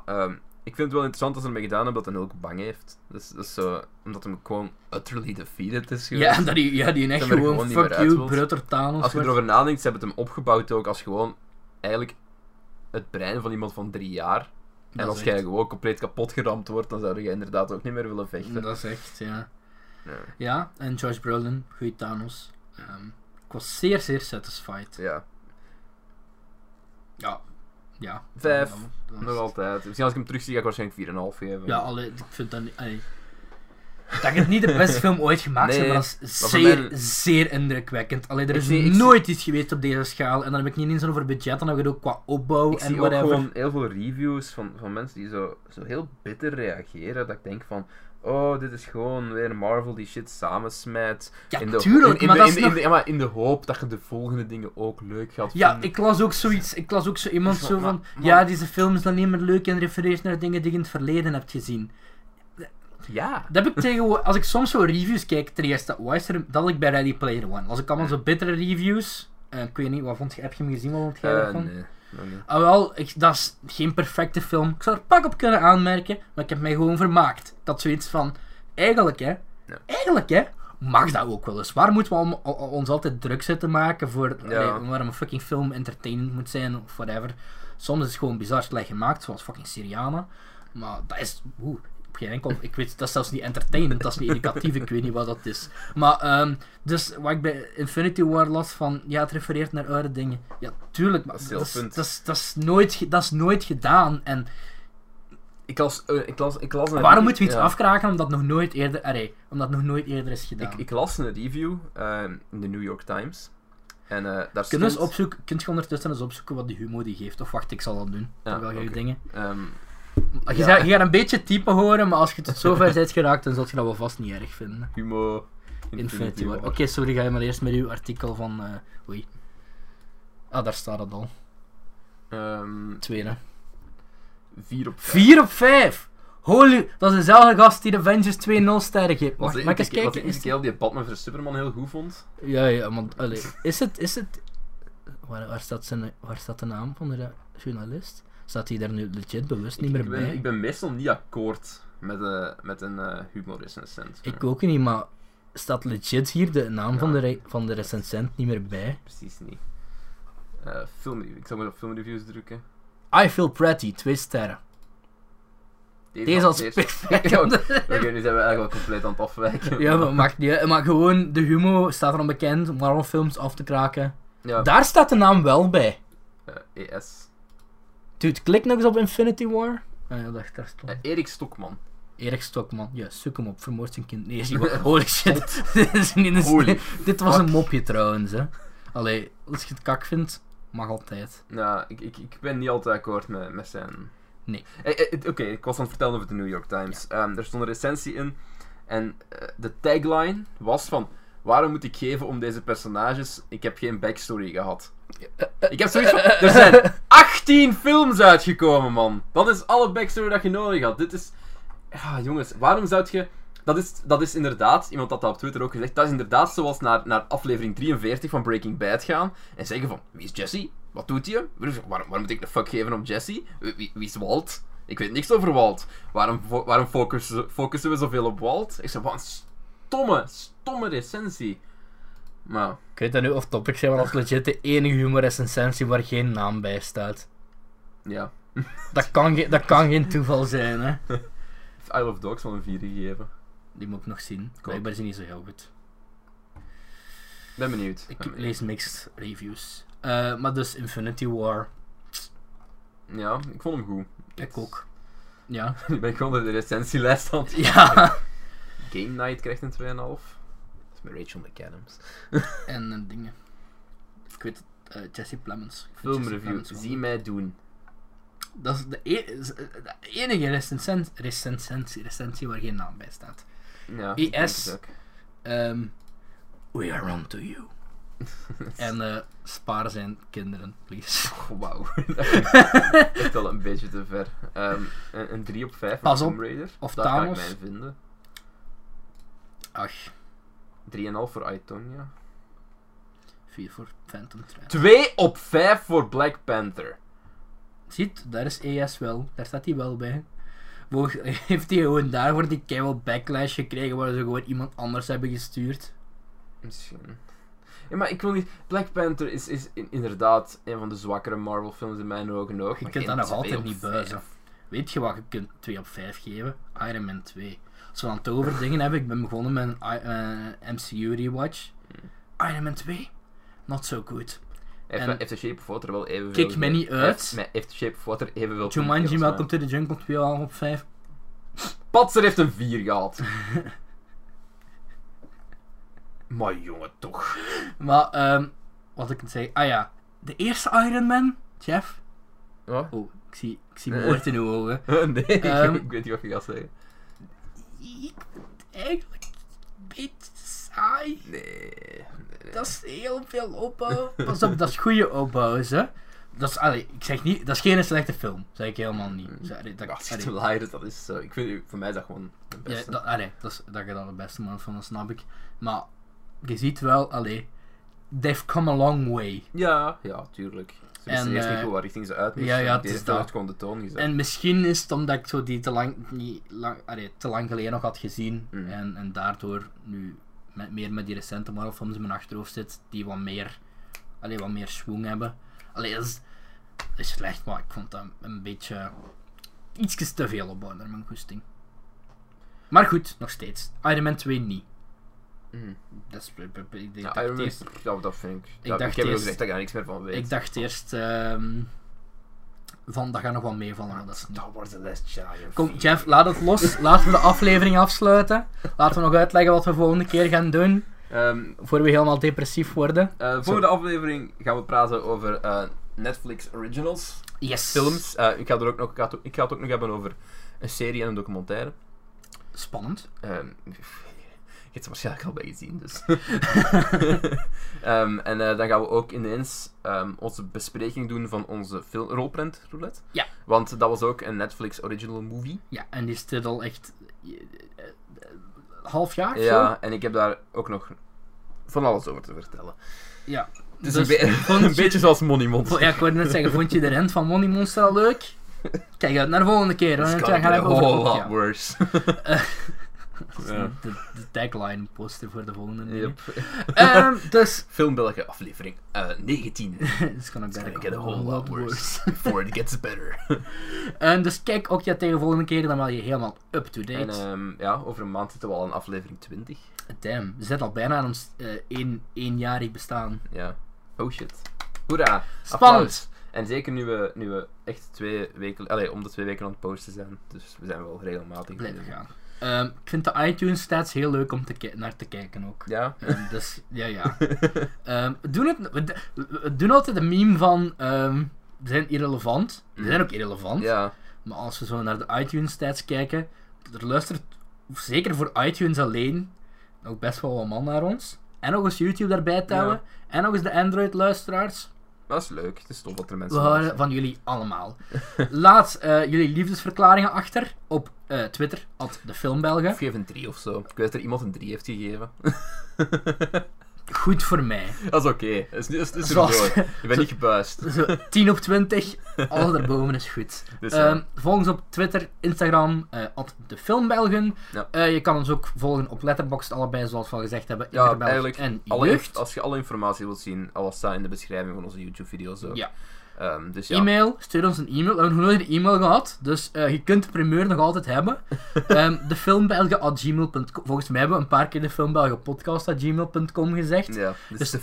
ik vind het wel interessant dat ze ermee gedaan hebben dat hij ook bang heeft. Dus zo, omdat hem gewoon utterly defeated is geweest. Ja, die echt gewoon fuck you, brutter Thanos. Als je erover nadenkt, ze hebben het hem opgebouwd ook als gewoon... Eigenlijk het brein van iemand van 3 jaar. En als jij gewoon compleet kapot geramd wordt, dan zou je inderdaad ook niet meer willen vechten. Dat is echt, ja. Nee. Ja, en Josh Brolin, goeie Thanos. Ik was zeer, zeer satisfied. Ja. Ja. Ja. 5. Nog altijd. Misschien als ik hem terugzie, ga ik waarschijnlijk 4,5 geven. Ja, ik vind dat niet... Dat het niet de beste film ooit gemaakt is, maar dat is zeer, zeer indrukwekkend. Allee, er is nooit iets geweest op deze schaal. En dan heb ik niet eens over budget, dan heb ik het ook qua opbouw en whatever. Ik zie ook gewoon heel veel reviews van mensen die zo heel bitter reageren. Dat ik denk van, oh, dit is gewoon weer Marvel die shit samensmijt. Ja, tuurlijk, maar in de hoop dat je de volgende dingen ook leuk gaat vinden. Ja, ik las ook zoiets. Ik las ook zo iemand zo van, ja, deze film is dan niet meer leuk en refereert naar dingen die je in het verleden hebt gezien. Ja. Dat heb ik tegenwoordig... Als ik soms zo reviews kijk, ten eerste, dat ik bij Ready Player One. Als ik allemaal zo bittere reviews... ik weet niet, heb je hem gezien? Wat vond jij ervan? Nee. Dat is geen perfecte film. Ik zou er pak op kunnen aanmerken, maar ik heb mij gewoon vermaakt. Dat zoiets van... Eigenlijk, hè... Mag dat ook wel eens. Waar moeten we ons altijd druk zitten maken voor... Ja. Waarom een fucking film entertainend moet zijn, of whatever. Soms is het gewoon bizar slecht gemaakt, zoals fucking Syriana. Maar dat is... Ik weet, dat is zelfs niet entertainend, dat is niet educatief, ik weet niet wat dat is. Maar, dus wat ik bij Infinity War las van, ja, het refereert naar oude dingen. Ja, tuurlijk, maar dat is nooit gedaan. En waarom moeten we iets afkraken omdat het nog nooit eerder is gedaan? Ik las een review in de New York Times. Kunt je ondertussen eens opzoeken wat die humor die geeft? Of wacht, ik zal dat doen. Ja, dingen. Je gaat een beetje typen horen, maar als je tot zover bent geraakt, dan zult je dat wel vast niet erg vinden. Humo. Infinity War. Oké, sorry, ga je maar eerst met uw artikel van... Oei. Ah, daar staat het al. 2, 4/5. 4/5! Holy... Dat is dezelfde gast die de Avengers 2,0 sterren geeft. Mag ik eens kijken? Was die kerel die Batman vs Superman heel goed vond? Ja, want... Allee. Is het... Waar staat de naam van de journalist? Staat hij daar nu legit bewust niet meer bij? Ik ben meestal niet akkoord met een humor recensent. Ik ook niet, maar staat legit hier de naam van de recensent niet meer bij? Precies niet. Ik zal maar op filmreviews drukken. I Feel Pretty, 2 sterren. Deze als perfect. Oké, nu zijn we eigenlijk wel compleet aan het afwijken. Ja, maar maakt niet uit. Maar gewoon, de humor staat er onbekend om Marvel films af te kraken. Ja. Daar staat de naam wel bij. ES. Dude, klik nog eens op Infinity War. Ja, daar stond. Erik Stokman. Erik Stokman, ja, zoek hem op, vermoord zijn kind. Nee, holy shit. Dit was een mopje trouwens, hè. Allee, als je het kak vindt, mag altijd. Nou, ik ben niet altijd akkoord met zijn... Nee. Oké, ik was aan het vertellen over de New York Times. Ja. Er stond een recensie in en de tagline was van... Waarom moet ik geven om deze personages? Ik heb geen backstory gehad. Ik heb zoiets van... Er zijn 18 films uitgekomen, man. Dat is alle backstory dat je nodig had. Dit is... Ja, jongens, waarom zou je... Dat is inderdaad, iemand had dat op Twitter ook gezegd, dat is inderdaad zoals naar aflevering 43 van Breaking Bad gaan en zeggen van, wie is Jesse? Wat doet hij? Waarom moet ik de fuck geven om Jesse? Wie is Walt? Ik weet niks over Walt. Waarom focussen we zoveel op Walt? Ik zeg, wat een stomme recensie. Maar... Ik weet dat nu off-topic zijn, maar dat is legit de enige humorrecensie waar geen naam bij staat. Ja. Dat kan geen toeval zijn, hè. I Love Dogs wel een 4 gegeven. Die moet ik nog zien. Blijkbaar zijn niet zo heel goed. Ben benieuwd. Ik lees mixed reviews. Maar dus Infinity War. Ja, ik vond hem goed. Ik ook. Ja. Nu ben ik gewoon door de recensielijst aan het ja. Game Night krijgt een 2,5. Dat is met Rachel McAdams. En dingen. Ik weet het. Jesse Plemons. Filmreview. Zie mij doen. Dat is de enige recensie waar geen naam bij staat. Ja, ES. We are on to you. En spaar zijn kinderen, please. Oh, wauw. Dat is wel een beetje te ver. Een 3/5 van Tomb Raider. Of dat Thanos. Ga ik mij vinden. Ach. 3,5 voor Aitonia. 4 voor Phantom Thread. 2/5 voor Black Panther. Ziet, daar is ES wel. Daar staat hij wel bij. Heeft hij gewoon daarvoor die keihard backlash gekregen waar ze gewoon iemand anders hebben gestuurd? Misschien. Ja, maar ik wil niet... Black Panther is inderdaad een van de zwakkere Marvel films in mijn ogen ook. Je kunt dat nog altijd niet buizen. Weet je wat je kunt 2/5 geven? Iron Man 2. Als we dan toch over dingen hebben, ik ben begonnen met een MCU rewatch. Iron Man 2? Not so good. Heeft The Shape of Water wel evenveel... Kijk mij niet uit. Heeft The Shape of Water evenveel... Jumanji, Welcome to the Jungle, 2,5/5. Patser heeft een 4 gehad. Maar jongen, toch. Maar, wat ik kan zeggen... Ah ja, de eerste Iron Man, Jeff. Wat? Oh, ik zie mijn oort in uw ogen. Nee, ik weet niet wat je gaat zeggen. Ik ben eigenlijk een beetje saai. Nee. Dat is heel veel opbouw. Pas op, dat is goede opbouw, hè. Dat is, allee, ik zeg niet, dat is geen slechte film. Zeg ik helemaal niet. Dat is zo. Ik vind, voor mij is dat gewoon de beste. Ja, dat je dan de beste man van, dat snap ik. Maar je ziet wel, allee, they've come a long way. Ja, tuurlijk. Ze wisten eerst niet wat richting ze uit moesten. Ja, het is dat. Gewoon de toon gezet. En misschien is het omdat ik zo die te lang geleden nog had gezien. En daardoor nu... Meer met die recente Marvel films in mijn achterhoofd zit, die wat meer schwung hebben. Allee, dat is slecht, maar ik vond dat een beetje ietsjes te veel opbouwen naar mijn goesting. Maar goed, nog steeds. Iron Man 2 niet. Dat is... Dat vind ik... Ik heb ook gezegd dat ik daar niks meer van weet. Ik dacht eerst... van, dat gaat nog wel meevallen, maar dat is niet. Dat wordt de last giant. Kom, Jeff, laat het los. Laten we de aflevering afsluiten. Laten we nog uitleggen wat we volgende keer gaan doen. Voor we helemaal depressief worden. Volgende aflevering gaan we praten over Netflix Originals. Yes. Films. Ik ga het ook nog hebben over een serie en een documentaire. Spannend. Je hebt ze waarschijnlijk al bij gezien, dus. Dan gaan we ook ineens onze bespreking doen van onze rolprint roulette. Ja. Want dat was ook een Netflix original movie. Ja, en die zit al echt... half jaar? Ja, en ik heb daar ook nog van alles over te vertellen. Ja. Dus een beetje zoals Money Monster. Ja, ik wou net zeggen, vond je de rent van Money Monster al leuk? Kijk uit naar de volgende keer. Dan gaan we over whole lot worse. De tagline poster voor de volgende. Yep. Dus... Filmbelgen aflevering 19. It's gonna get a whole lot worse before it gets better. Dus kijk ook tegen de volgende keer, dan ben je helemaal up-to-date. En over een maand zitten we al in aflevering 20. Damn, we zitten al bijna aan ons éénjarig bestaan. Ja. Yeah. Oh shit. Hoera. Spannend. Applaus. En zeker nu we echt om de 2 weken aan het posten zijn. Dus we zijn wel regelmatig blijven gaan. Ik vind de iTunes stats heel leuk om naar te kijken ook. Ja? Dus, ja. We doen altijd een meme van... we zijn irrelevant. We zijn ook irrelevant. Ja. Maar als we zo naar de iTunes stats kijken... Er luistert, zeker voor iTunes alleen, nog best wel wat man naar ons. En nog eens YouTube daarbij touwen. Ja. En nog eens de Android-luisteraars. Dat is leuk. Het is tof dat er mensen zijn. We houden van jullie allemaal. Laat jullie liefdesverklaringen achter op Twitter, @defilmbelgen. Geef een 3 of zo. Ik weet dat er iemand een 3 heeft gegeven. Goed voor mij. Dat is oké. Dat is zoals, je bent niet gebuist. 10 op 20. Alles daarboven is goed. Dus, volg ons op Twitter, Instagram, @defilmbelgen. Ja. Je kan ons ook volgen op Letterboxd, allebei zoals we al gezegd hebben. Ja, eigenlijk. En jeugd. Als je alle informatie wilt zien, alles staat in de beschrijving van onze YouTube-video's. Ja. Dus ja. E-mail, stuur ons een e-mail. We hebben nog nooit een e-mail gehad, dus je kunt de primeur nog altijd hebben. Defilmbelgen@gmail.com. Volgens mij hebben we een paar keer defilmbelgenpodcast@gmail.com gezegd. Ja, dus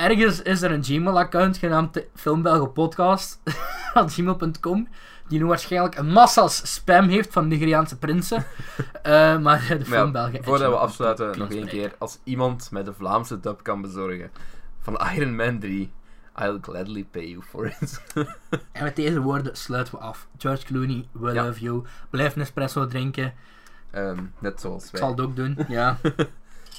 ergens is er een Gmail-account genaamd defilmbelgenpodcast@gmail.com die nu waarschijnlijk een massa's spam heeft van Nigeriaanse prinsen. Maar de Filmbelgen... Ja, voordat we afsluiten, nog één keer. Als iemand met de Vlaamse dub kan bezorgen van Iron Man 3... I'll gladly pay you for it. En met deze woorden sluiten we af. George Clooney, we love you. Blijf Nespresso drinken. Net zoals wij. Ik zal het ook doen, ja.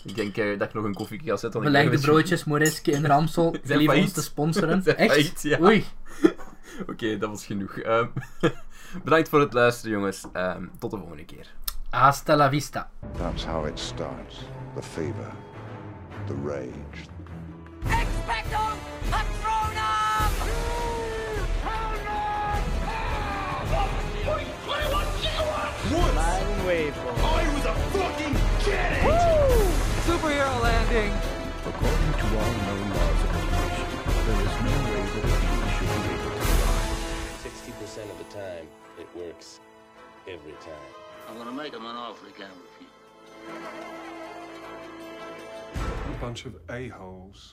Ik denk dat ik nog een koffie ga zetten. Beleg de broodjes, Moreske en Ramsel. Lief ons te sponsoren. Echt? Ja. Oei. Oké, dat was genoeg. Bedankt voor het luisteren, jongens. Tot de volgende keer. Hasta la vista. That's how it starts. The fever. The rage. Expecto Patronum! What? I'm waiting for it. I was a fucking kid! Woo! Superhero landing! According to all known laws of creation, there is no way that a being should be able to fly. 60% of the time, it works. Every time. I'm gonna make him an offer again with you. A bunch of a-holes.